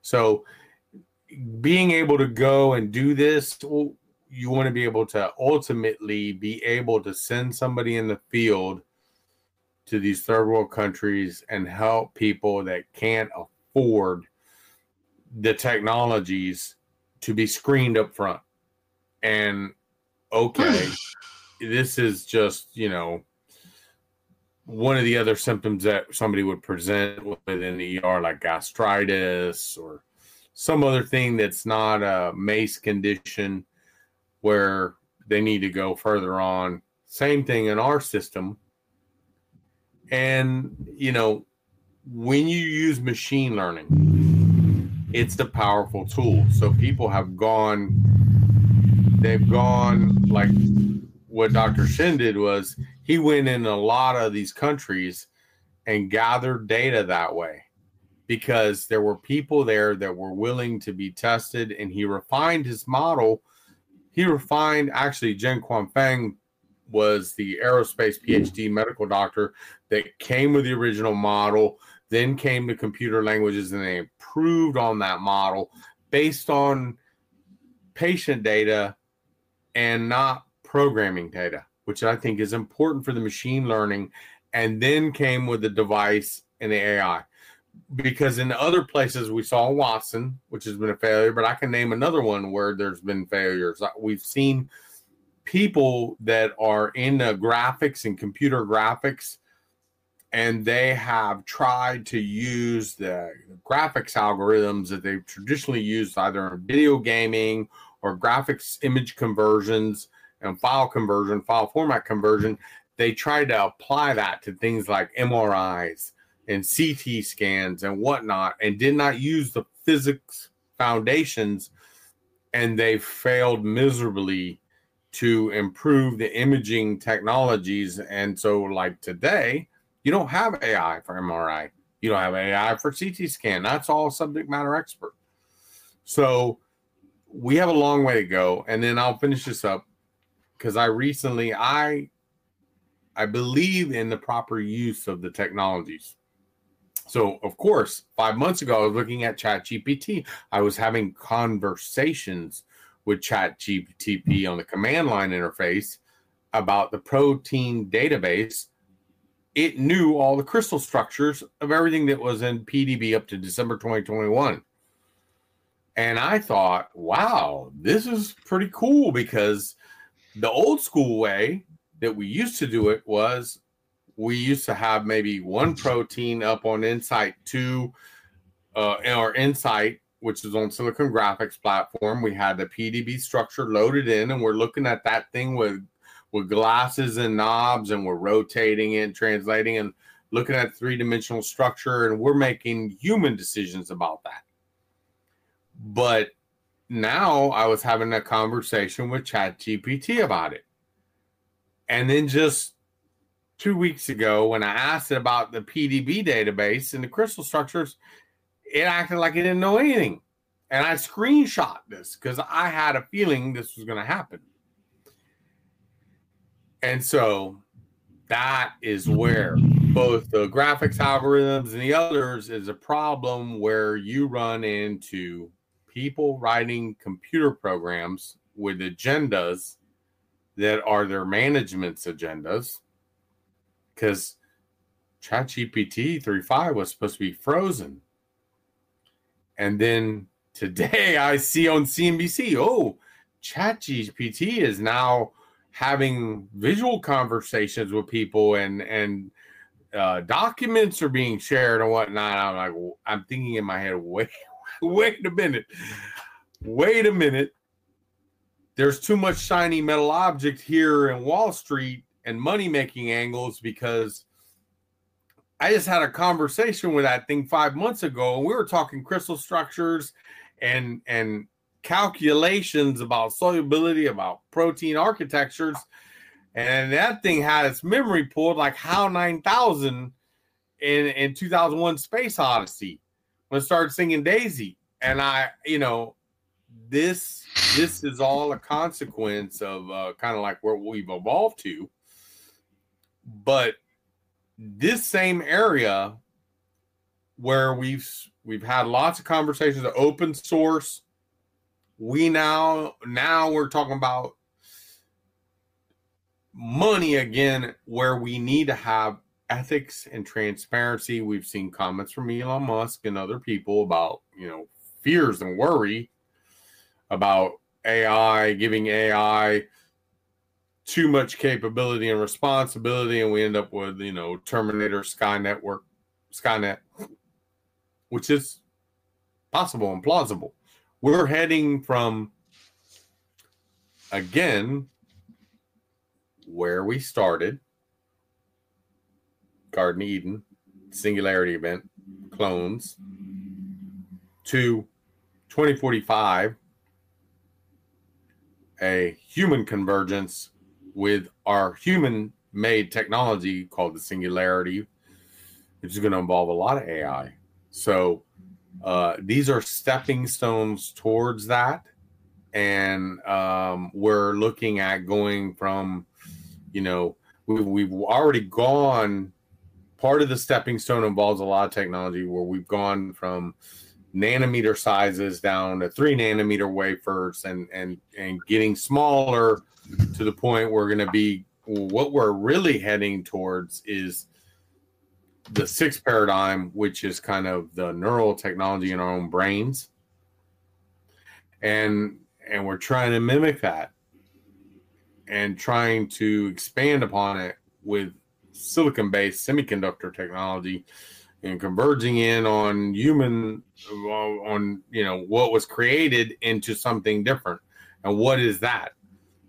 So being able to go and do this, you want to be able to ultimately be able to send somebody in the field to these third world countries and help people that can't afford the technologies to be screened up front. And okay, this is just, you know, one of the other symptoms that somebody would present with in the ER, like gastritis or some other thing that's not a MACE condition where they need to go further on. Same thing in our system. And, you know, when you use machine learning, it's a powerful tool. So people have gone like what Dr. Shin did was he went in a lot of these countries and gathered data that way. because there were people there that were willing to be tested, and he refined his model. He refined, actually, Jen Quanfeng was the aerospace PhD medical doctor that came with the original model, then came to computer languages, and they improved on that model based on patient data and not programming data, which I think is important for the machine learning, and then came with the device and the AI. Because in other places we saw Watson, which has been a failure, but I can name another one where there's been failures. We've seen people that are in the graphics and computer graphics, and they have tried to use the graphics algorithms that they've traditionally used either in video gaming or graphics image conversions and file conversion, file format conversion. They tried to apply that to things like MRIs and CT scans and whatnot, and did not use the physics foundations, and they failed miserably to improve the imaging technologies. And so like today, you don't have AI for MRI. You don't have AI for CT scan. That's all subject matter expert. So we have a long way to go. And then I'll finish this up because I believe in the proper use of the technologies. So, of course, 5 months ago, I was looking at ChatGPT. I was having conversations with ChatGPT on the command line interface about the protein database. It knew all the crystal structures of everything that was in PDB up to December 2021. And I thought, wow, this is pretty cool, because the old school way that we used to do it was we used to have maybe one protein up on Insight 2 or Insight, which is on Silicon Graphics platform. We had the PDB structure loaded in, and we're looking at that thing with glasses and knobs, and we're rotating it, translating, and looking at three-dimensional structure, and we're making human decisions about that. But now I was having a conversation with ChatGPT about it. And then just 2 weeks ago, when I asked it about the PDB database and the crystal structures, it acted like it didn't know anything. And I screenshot this because I had a feeling this was going to happen. And so that is where both the graphics algorithms and the others is a problem, where you run into people writing computer programs with agendas that are their management's agendas, because ChatGPT 3.5 was supposed to be frozen. And then today I see on CNBC, oh, ChatGPT is now having visual conversations with people, and documents are being shared and whatnot. I'm thinking in my head, wait a minute. There's too much shiny metal object here in Wall Street and money-making angles, because I just had a conversation with that thing 5 months ago, and we were talking crystal structures and calculations about solubility, about protein architectures, and that thing had its memory pulled like HAL 9000 in 2001 Space Odyssey when it started singing Daisy. And This is all a consequence of kind of like where we've evolved to. But this same area where we've had lots of conversations of open source, we now we're talking about money again, where we need to have ethics and transparency. We've seen comments from Elon Musk and other people about, fears and worry about AI, giving AI too much capability and responsibility, and we end up with, Terminator, Skynet, which is possible and plausible. We're heading from, again, where we started, Garden of Eden, Singularity Event, clones, to 2045, a human convergence with our human-made technology called the Singularity, which is going to involve a lot of AI. So these are stepping stones towards that. And we're looking at going from, you know, we've already gone. Part of the stepping stone involves a lot of technology where we've gone from nanometer sizes down to 3 nanometer wafers and getting smaller to the point we're going to be, what we're really heading towards is the sixth paradigm, which is kind of the neural technology in our own brains. And we're trying to mimic that and trying to expand upon it with silicon-based semiconductor technology and converging in on human, on, you know, what was created into something different. And what is that?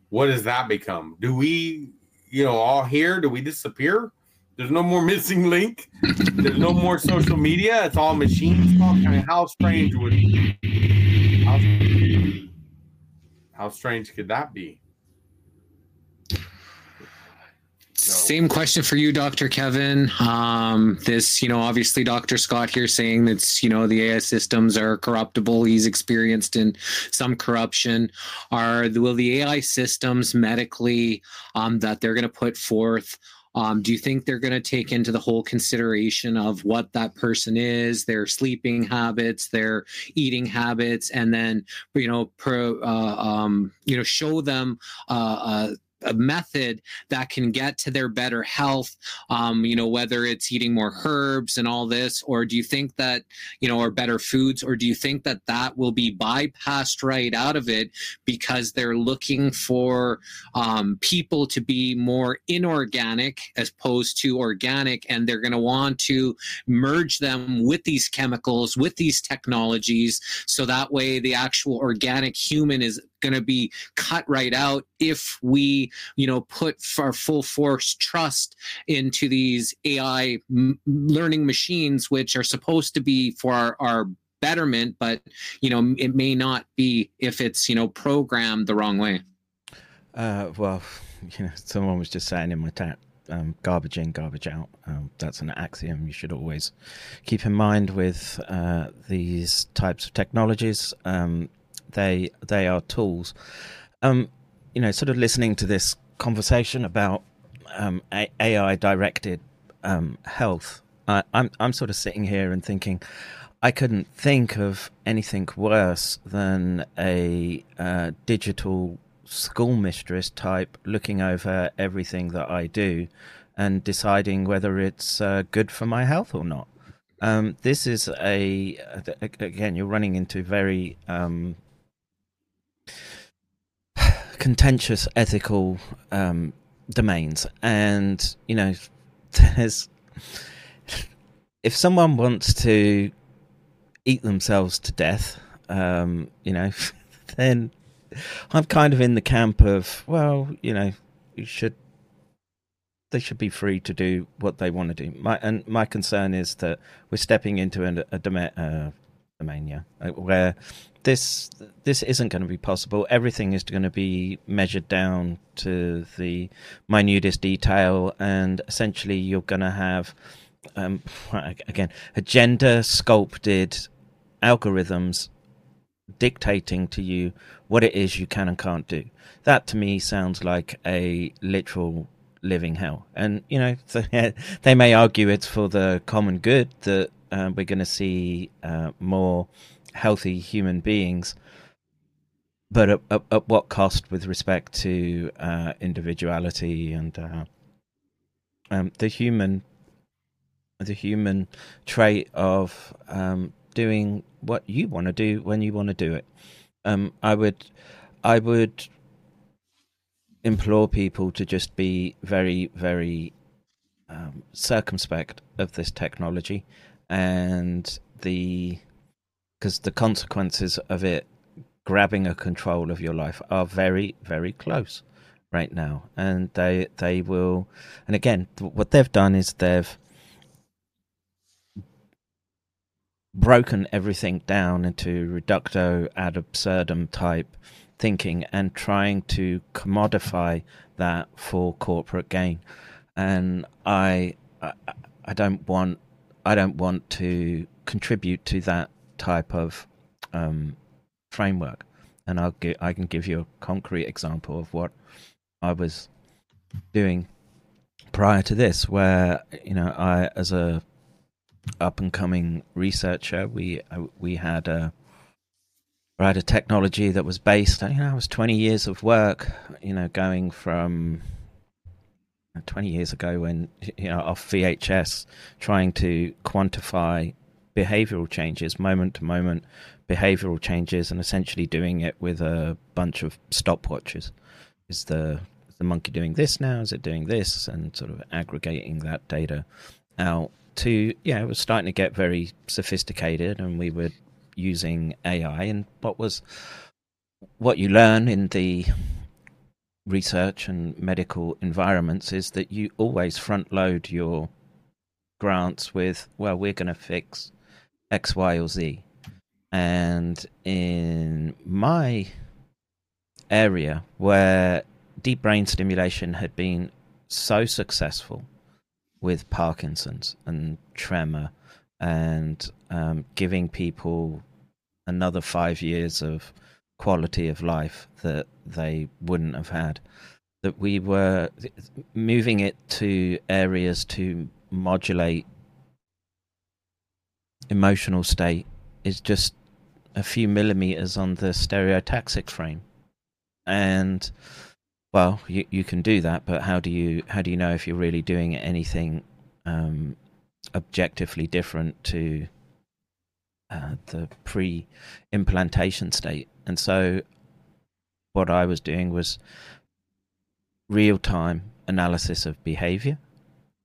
What does that become? Do we, you know, all here, do we disappear? There's no more missing link. There's no more social media. It's all machines talking. I mean, how strange would it be? How strange could that be? So. Same question for you, Dr. Kevin. This, you know, obviously Dr. Scott here saying that, you know, the AI systems are corruptible. He's experienced in some corruption. Will the AI systems medically that they're going to put forth, do you think they're going to take into the whole consideration of what that person is, their sleeping habits, their eating habits, and then, you know, show them a method that can get to their better health, you know, whether it's eating more herbs and all this, or do you think that, you know, or better foods, or do you think that that will be bypassed right out of it because they're looking for people to be more inorganic as opposed to organic, and they're going to want to merge them with these chemicals, with these technologies, so that way the actual organic human is going to be cut right out if we, you know, put our full force trust into these AI learning machines, which are supposed to be for our betterment, but, you know, it may not be if it's, you know, programmed the wrong way. Well, you know, someone was just saying in my chat, garbage in, garbage out. That's an axiom you should always keep in mind with these types of technologies. They are tools. You know, sort of listening to this conversation about AI directed health, I'm sort of sitting here and thinking, I couldn't think of anything worse than a digital schoolmistress type looking over everything that I do and deciding whether it's good for my health or not. This is again, you're running into very contentious ethical domains, and, you know, if someone wants to eat themselves to death, you know, then I'm kind of in the camp of, well, you know, they should be free to do what they want to do. My concern is that we're stepping into a domain, yeah, where this isn't going to be possible. Everything is going to be measured down to the minutest detail, and essentially you're going to have, again, agenda-sculpted algorithms dictating to you what it is you can and can't do. That, to me, sounds like a literal living hell. And, you know, they may argue it's for the common good that we're going to see more healthy human beings, but at what cost with respect to individuality and the human trait of doing what you want to do when you want to do it. I would implore people to just be very, very circumspect of this technology, and because the consequences of it grabbing a control of your life are very, very close right now, and they will. And again, what they've done is they've broken everything down into reducto ad absurdum type thinking and trying to commodify that for corporate gain. And I don't want to contribute to that type of framework. And I can give you a concrete example of what I was doing prior to this, where, you know, I, as a up-and-coming researcher, we had a technology that was based, you know, it was 20 years of work, you know, going from 20 years ago when, you know, off VHS, trying to quantify behavioral changes, moment-to-moment behavioral changes, and essentially doing it with a bunch of stopwatches. Is the monkey doing this now? Is it doing this? And sort of aggregating that data out to, yeah, it was starting to get very sophisticated, and we were using AI. And what you learn in the research and medical environments is that you always front load your grants with, well, we're going to fix X, Y, or Z. And in my area, where deep brain stimulation had been so successful with Parkinson's and tremor, and giving people another 5 years of quality of life that they wouldn't have had, that we were moving it to areas to modulate emotional state is just a few millimeters on the stereotaxic frame. And well, you can do that, but how do you know if you're really doing anything objectively different to the pre-implantation state? And so what I was doing was real-time analysis of behavior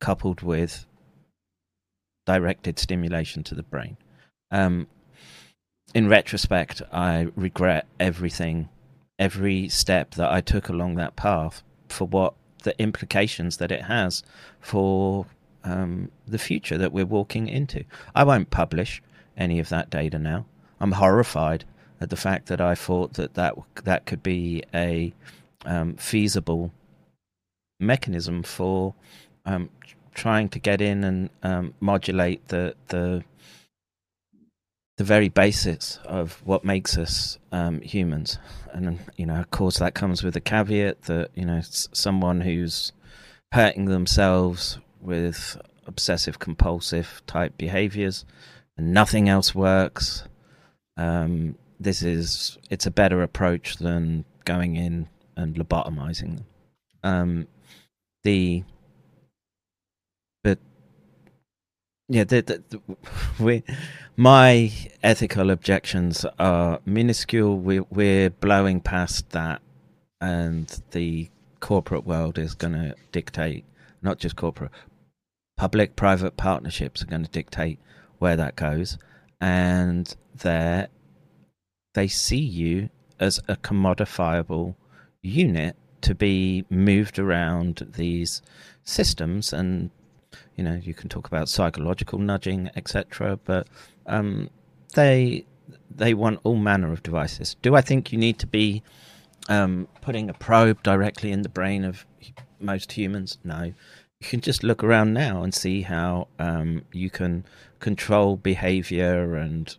coupled with directed stimulation to the brain. In retrospect, I regret everything, every step that I took along that path, for what the implications that it has for the future that we're walking into. I won't publish any of that data now. I'm horrified at the fact that I thought that could be a feasible mechanism for trying to get in and modulate the very basis of what makes us humans. And, you know, of course, that comes with a caveat that, you know, someone who's hurting themselves with obsessive compulsive type behaviors and nothing else works, it's a better approach than going in and lobotomizing them. Yeah, my ethical objections are minuscule. We're blowing past that, and the corporate world is going to dictate, not just corporate, public-private partnerships are going to dictate where that goes, and they see you as a commodifiable unit to be moved around these systems. And you know, you can talk about psychological nudging, etc., but they want all manner of devices. Do I think you need to be putting a probe directly in the brain of most humans? No. You can just look around now and see how you can control behavior and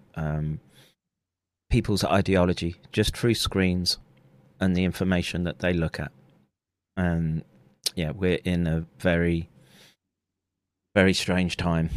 people's ideology just through screens and the information that they look at. And yeah, we're in a very, very strange time.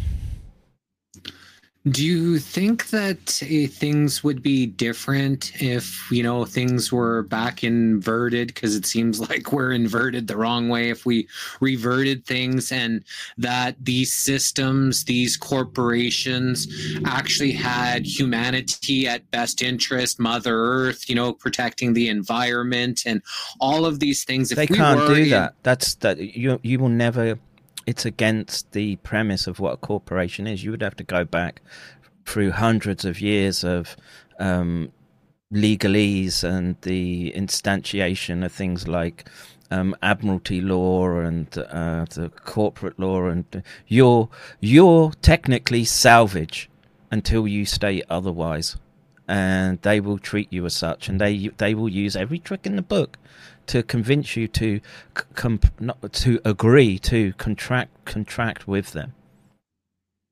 Do you think that things would be different if, you know, things were back inverted? Because it seems like we're inverted the wrong way. If we reverted things, and that these systems, these corporations actually had humanity at best interest, Mother Earth, you know, protecting the environment and all of these things. If they can't do that. That's that. You will never. It's against the premise of what a corporation is. You would have to go back through hundreds of years of legalese and the instantiation of things like admiralty law and the corporate law. And you're technically salvage until you state otherwise. And they will treat you as such, and they will use every trick in the book to convince you to not to agree to contract with them.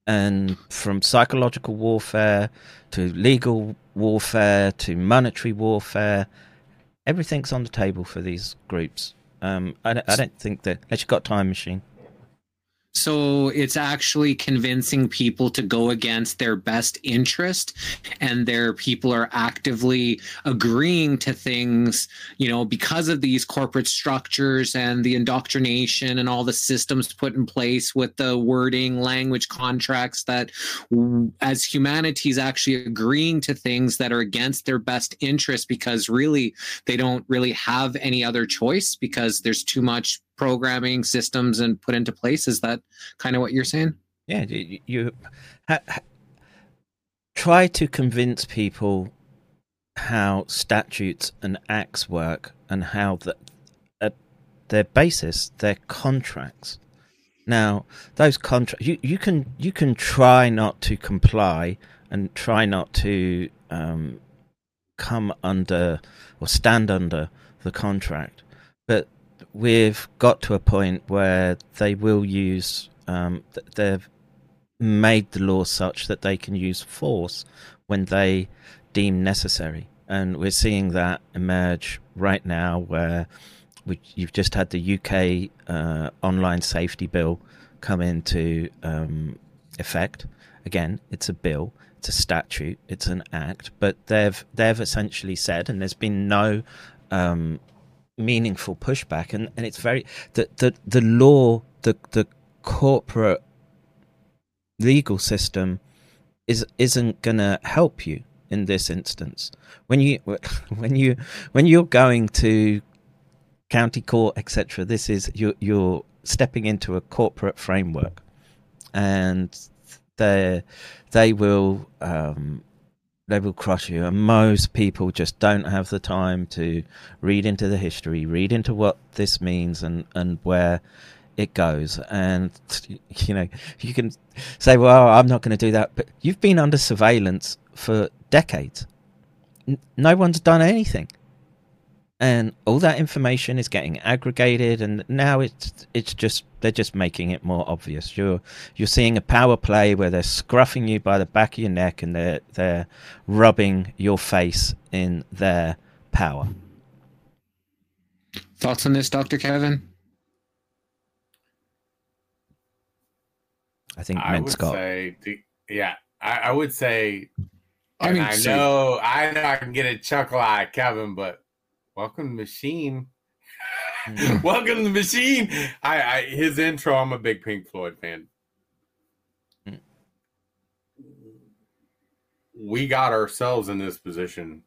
And from psychological warfare to legal warfare to monetary warfare, everything's on the table for these groups. I don't think that, unless you've got a time machine. So it's actually convincing people to go against their best interest, and their people are actively agreeing to things, you know, because of these corporate structures and the indoctrination and all the systems put in place with the wording, language, contracts, that as humanity is actually agreeing to things that are against their best interest, because really they don't really have any other choice, because there's too much programming systems and put into place. Is that kind of what you're saying? Yeah, you try to convince people how statutes and acts work, and how that at their basis, their contracts. Now, those contracts, you can try not to comply and try not to come under or stand under the contract, but we've got to a point where they will use, they've made the law such that they can use force when they deem necessary. And we're seeing that emerge right now, where you've just had the UK online safety bill come into effect. Again, it's a bill, it's a statute, it's an act, but they've essentially said, and there's been no meaningful pushback, and it's very the law, the corporate legal system isn't gonna help you in this instance. When you're going to county court, etc., this is you're stepping into a corporate framework, and they will crush you. And most people just don't have the time to read into the history, read into what this means and where it goes. And, you know, you can say, well, I'm not going to do that. But you've been under surveillance for decades. No one's done anything. And all that information is getting aggregated, and now it's just they're just making it more obvious. You're seeing a power play where they're scruffing you by the back of your neck, and they're rubbing your face in their power. Thoughts on this, Dr. Kevin? I think Matt's got. I would say. I know I can get a chuckle out of Kevin, but. Welcome to Machine. Welcome to Machine. His intro, I'm a big Pink Floyd fan. Mm. We got ourselves in this position.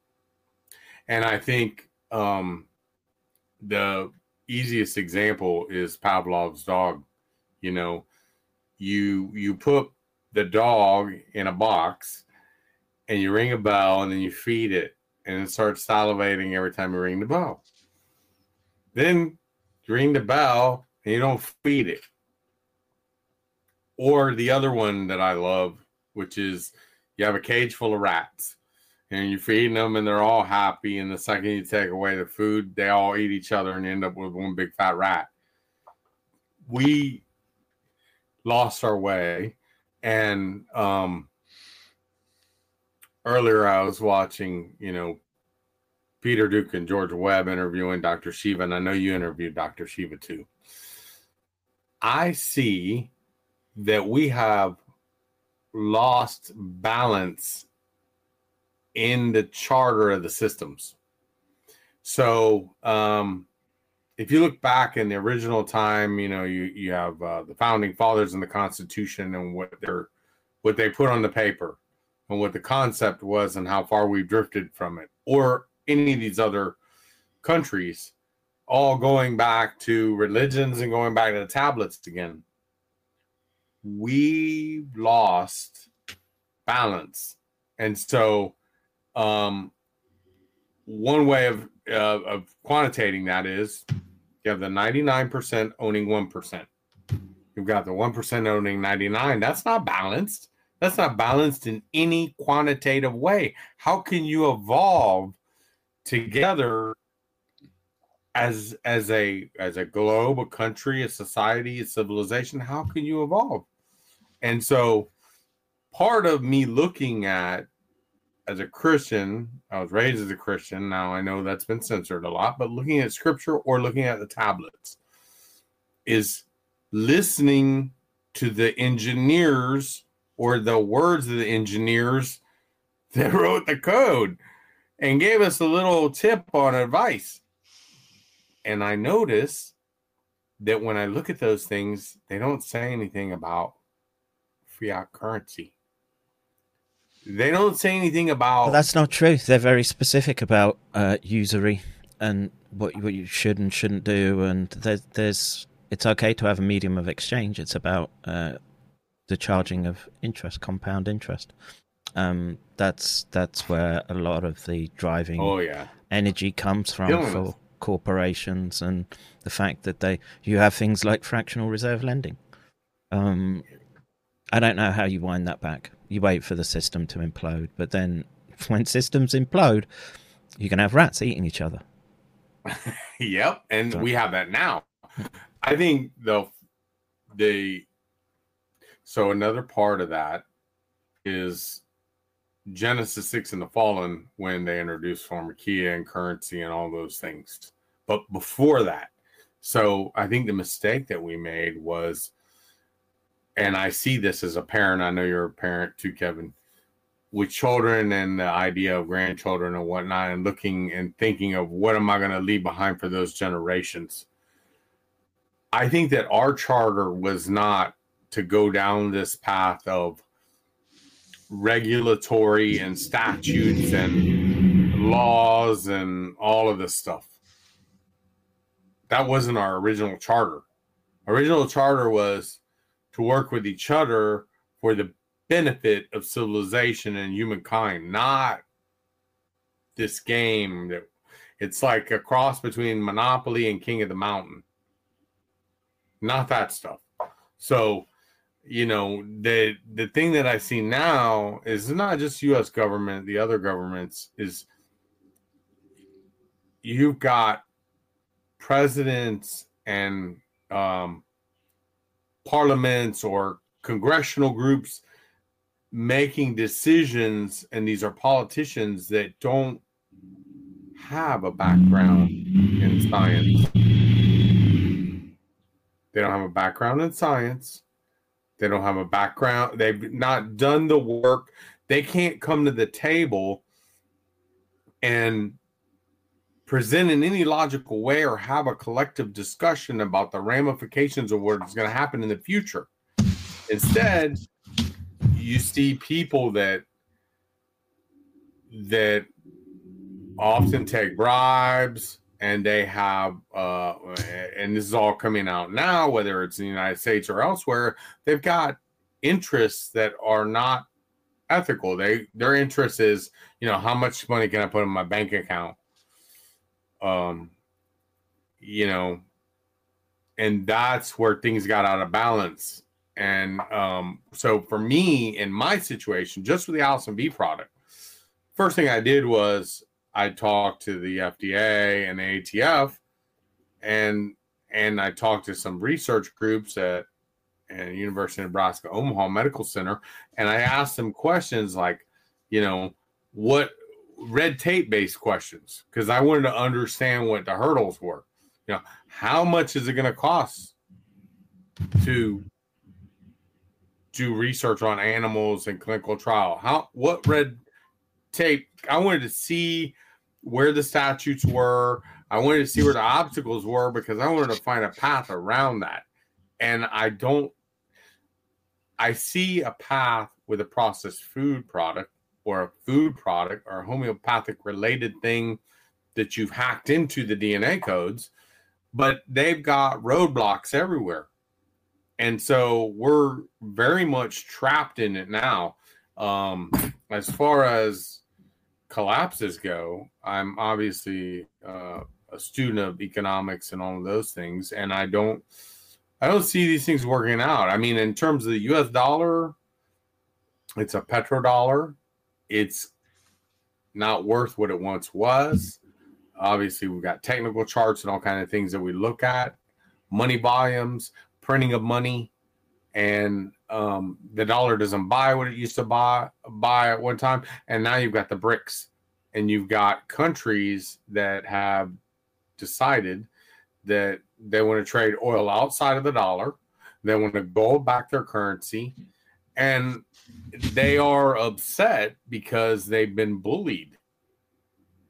And I think the easiest example is Pavlov's dog. You know, you put the dog in a box and you ring a bell and then you feed it. And it starts salivating every time you ring the bell. Then you ring the bell and you don't feed it. Or the other one that I love, which is you have a cage full of rats and you're feeding them and they're all happy. And the second you take away the food, they all eat each other and end up with one big fat rat. We lost our way. And, earlier, I was watching, you know, Peter Duke and George Webb interviewing Dr. Shiva, and I know you interviewed Dr. Shiva too. I see that we have lost balance in the charter of the systems. So if you look back in the original time, you know, you have the founding fathers and the Constitution and what they put on the paper. And what the concept was and how far we've drifted from it, or any of these other countries, all going back to religions and going back to the tablets again. We lost balance. And so one way of quantitating that is you have the 99% owning 1%. You've got the 1% owning 99%. That's not balanced. That's not balanced in any quantitative way. How can you evolve together as a globe, a country, a society, a civilization? How can you evolve? And so part of me looking at, as a Christian, I was raised as a Christian. Now I know that's been censored a lot, but looking at scripture or looking at the tablets is listening to the engineers or the words of the engineers that wrote the code and gave us a little tip on advice. And I notice that when I look at those things, they don't say anything about fiat currency. They don't say anything about... Well, that's not true. They're very specific about usury and what you should and shouldn't do. And there's it's okay to have a medium of exchange. It's about the charging of interest, compound interest. That's where a lot of the driving energy comes from for corporations, and the fact that you have things like fractional reserve lending. I don't know how you wind that back. You wait for the system to implode, but then when systems implode, you can have rats eating each other. Yep, and so we have that now. I think so another part of that is Genesis 6 and the Fallen, when they introduced pharmakia and currency and all those things. But before that, so I think the mistake that we made was, and I see this as a parent, I know you're a parent too, Kevin, with children and the idea of grandchildren and whatnot, and looking and thinking of what am I going to leave behind for those generations. I think that our charter was not to go down this path of regulatory and statutes and laws and all of this stuff. That wasn't our original charter. Original charter was to work with each other for the benefit of civilization and humankind, not this game that it's like a cross between Monopoly and King of the Mountain. Not that stuff. So, you know, the thing that I see now is not just U.S. government, the other governments, is you've got presidents and parliaments or congressional groups making decisions, and these are politicians that don't have a background in science. They don't have a background in science. They don't have a background. They've not done the work. They can't come to the table and present in any logical way or have a collective discussion about the ramifications of what is going to happen in the future. Instead, you see people that often take bribes, and they have, and this is all coming out now, whether it's in the United States or elsewhere, they've got interests that are not ethical. Their interest is, you know, how much money can I put in my bank account? You know, and that's where things got out of balance. And so for me, in my situation, just with the Allison B product, first thing I did was I talked to the FDA and the ATF, and I talked to some research groups at University of Nebraska Omaha Medical Center, and I asked them questions like, you know, what red tape-based questions, because I wanted to understand what the hurdles were. You know, how much is it going to cost to do research on animals and clinical trial? What red tape? I wanted to see where the statutes were. I wanted to see where the obstacles were, because I wanted to find a path around that. And I see a path with a processed food product or a food product or a homeopathic related thing that you've hacked into the DNA codes, but they've got roadblocks everywhere. And so we're very much trapped in it now. As far as collapses go, I'm obviously a student of economics and all of those things, and I don't see these things working out. I mean, in terms of the U.S. dollar, it's a petrodollar. It's not worth what it once was. Obviously, we've got technical charts and all kinds of things that we look at, money volumes, printing of money, and The dollar doesn't buy what it used to buy at one time. And now you've got the BRICS, and you've got countries that have decided that they want to trade oil outside of the dollar. They want to gold back their currency, and they are upset because they've been bullied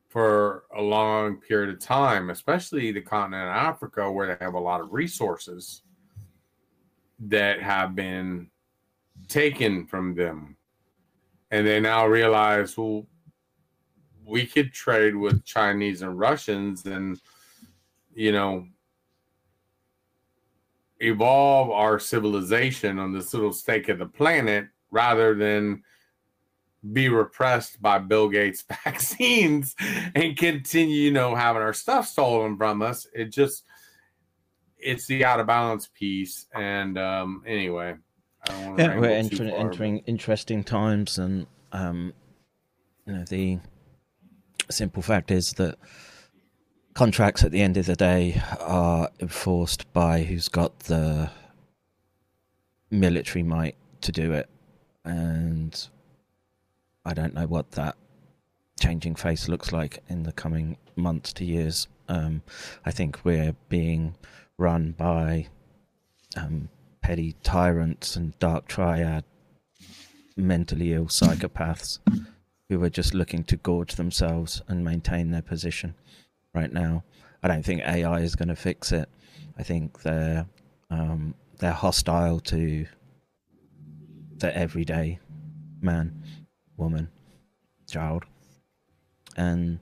for a long period of time, especially the continent of Africa, where they have a lot of resources that have been taken from them. And they now realize, well, we could trade with Chinese and Russians and, you know, evolve our civilization on this little stake of the planet rather than be repressed by Bill Gates' vaccines and continue, you know, having our stuff stolen from us. It just, it's the out of balance piece. And anyway, I don't want to we're entering interesting times, and you know, the simple fact is that contracts at the end of the day are enforced by who's got the military might to do it, and I don't know what that changing face looks like in the coming months to years. I think we're being run by petty tyrants and dark triad mentally ill psychopaths who are just looking to gorge themselves and maintain their position right now. I don't think AI is going to fix it. I think they're hostile to the everyday man, woman, child, and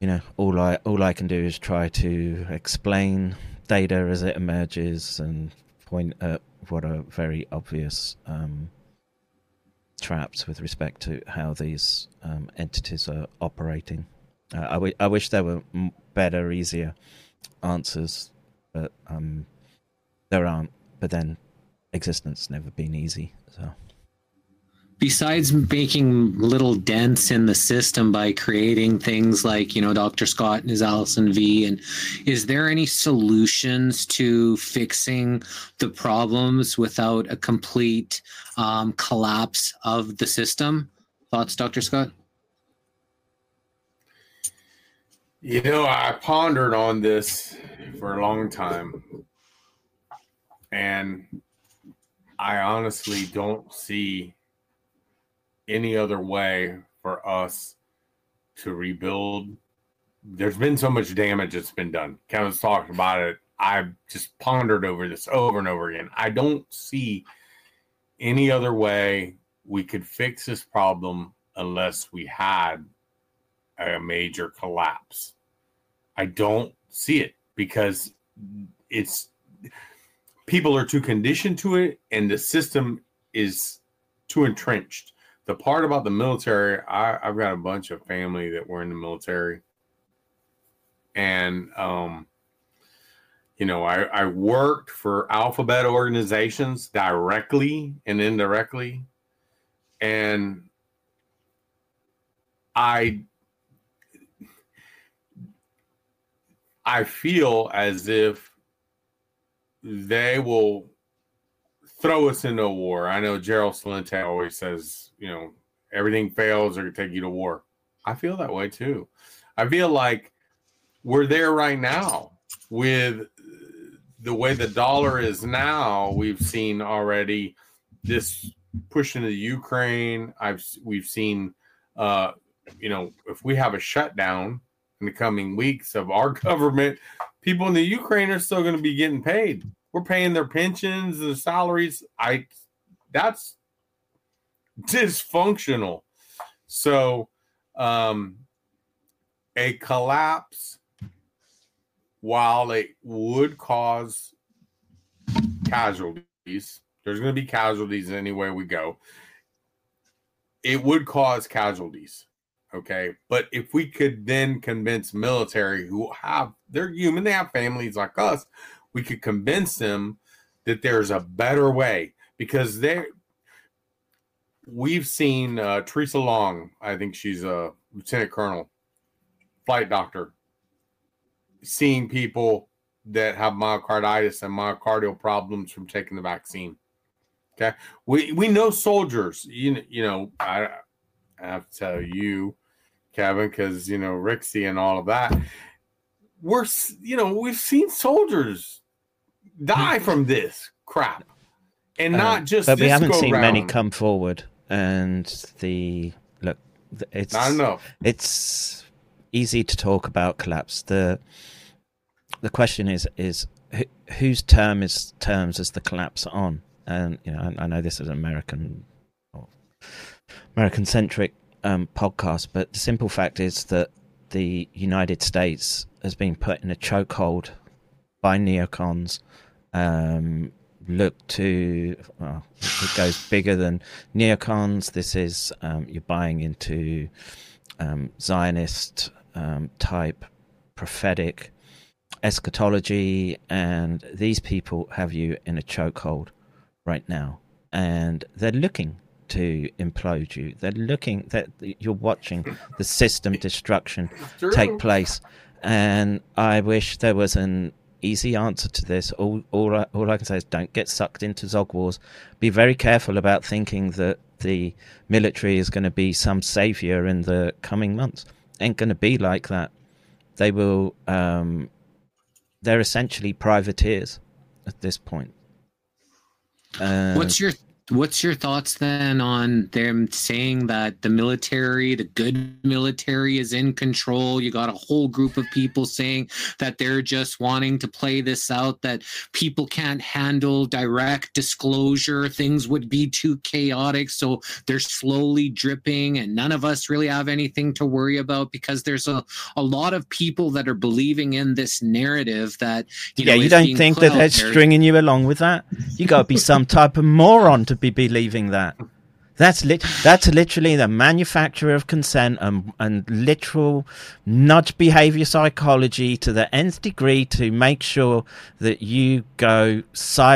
you know, all I can do is try to explain data as it emerges and point at what are very obvious traps with respect to how these entities are operating. I wish there were better, easier answers, but there aren't. But then existence never been easy. So besides making little dents in the system by creating things like, you know, Dr. Scott and his Allison V, and is there any solutions to fixing the problems without a complete collapse of the system? Thoughts, Dr. Scott? You know, I pondered on this for a long time, and I honestly don't see any other way for us to rebuild. There's been so much damage that's been done. Kevin's talked about it. I've just pondered over this over and over again. I don't see any other way we could fix this problem unless we had a major collapse. I don't see it because it's people are too conditioned to it, and the system is too entrenched. The part about the military, I've got a bunch of family that were in the military, and you know, I worked for alphabet organizations directly and indirectly, and I feel as if they will throw us into a war. I know Gerald Salente always says, you know, everything fails or take you to war. I feel that way too. I feel like we're there right now with the way the dollar is now. We've seen already this push into Ukraine. We've seen, you know, if we have a shutdown in the coming weeks of our government, people in the Ukraine are still going to be getting paid. We're paying their pensions and salaries. That's dysfunctional. So a collapse, while it would cause casualties, there's going to be casualties anywhere we go. It would cause casualties. Okay, but if we could then convince military who have, they're human, they have families like us, we could convince them that there's a better way, because we've seen Teresa Long, I think she's a lieutenant colonel, flight doctor, seeing people that have myocarditis and myocardial problems from taking the vaccine. Okay, we know soldiers. You know, I have to tell you, Kevin, because you know Rixie and all of that. We've seen soldiers die from this crap, and not just. But we haven't seen many come forward, and it's not enough. It's easy to talk about collapse. The question is whose terms is the collapse on? And you know, I know this is an American-centric podcast, but the simple fact is that the United States has been put in a chokehold by neocons. It goes bigger than neocons. This is you're buying into Zionist type prophetic eschatology, and these people have you in a chokehold right now, and they're looking to implode you. They're looking that you're watching the system destruction take place, and I wish there was an easy answer to this. All I can say is don't get sucked into Zog Wars. Be very careful about thinking that the military is going to be some savior in the coming months. Ain't going to be like that. They will. They're essentially privateers at this point. What's your thoughts then on them saying that the military, the good military, is in control? You got a whole group of people saying that they're just wanting to play this out, that people can't handle direct disclosure. Things would be too chaotic, so they're slowly dripping, and none of us really have anything to worry about because there's a lot of people that are believing in this narrative that you know. You don't think that they're stringing you along with that? You got to be some type of moron to be believing that. That's literally the manufacture of consent and literal nudge behavior psychology to the nth degree to make sure that you go silent.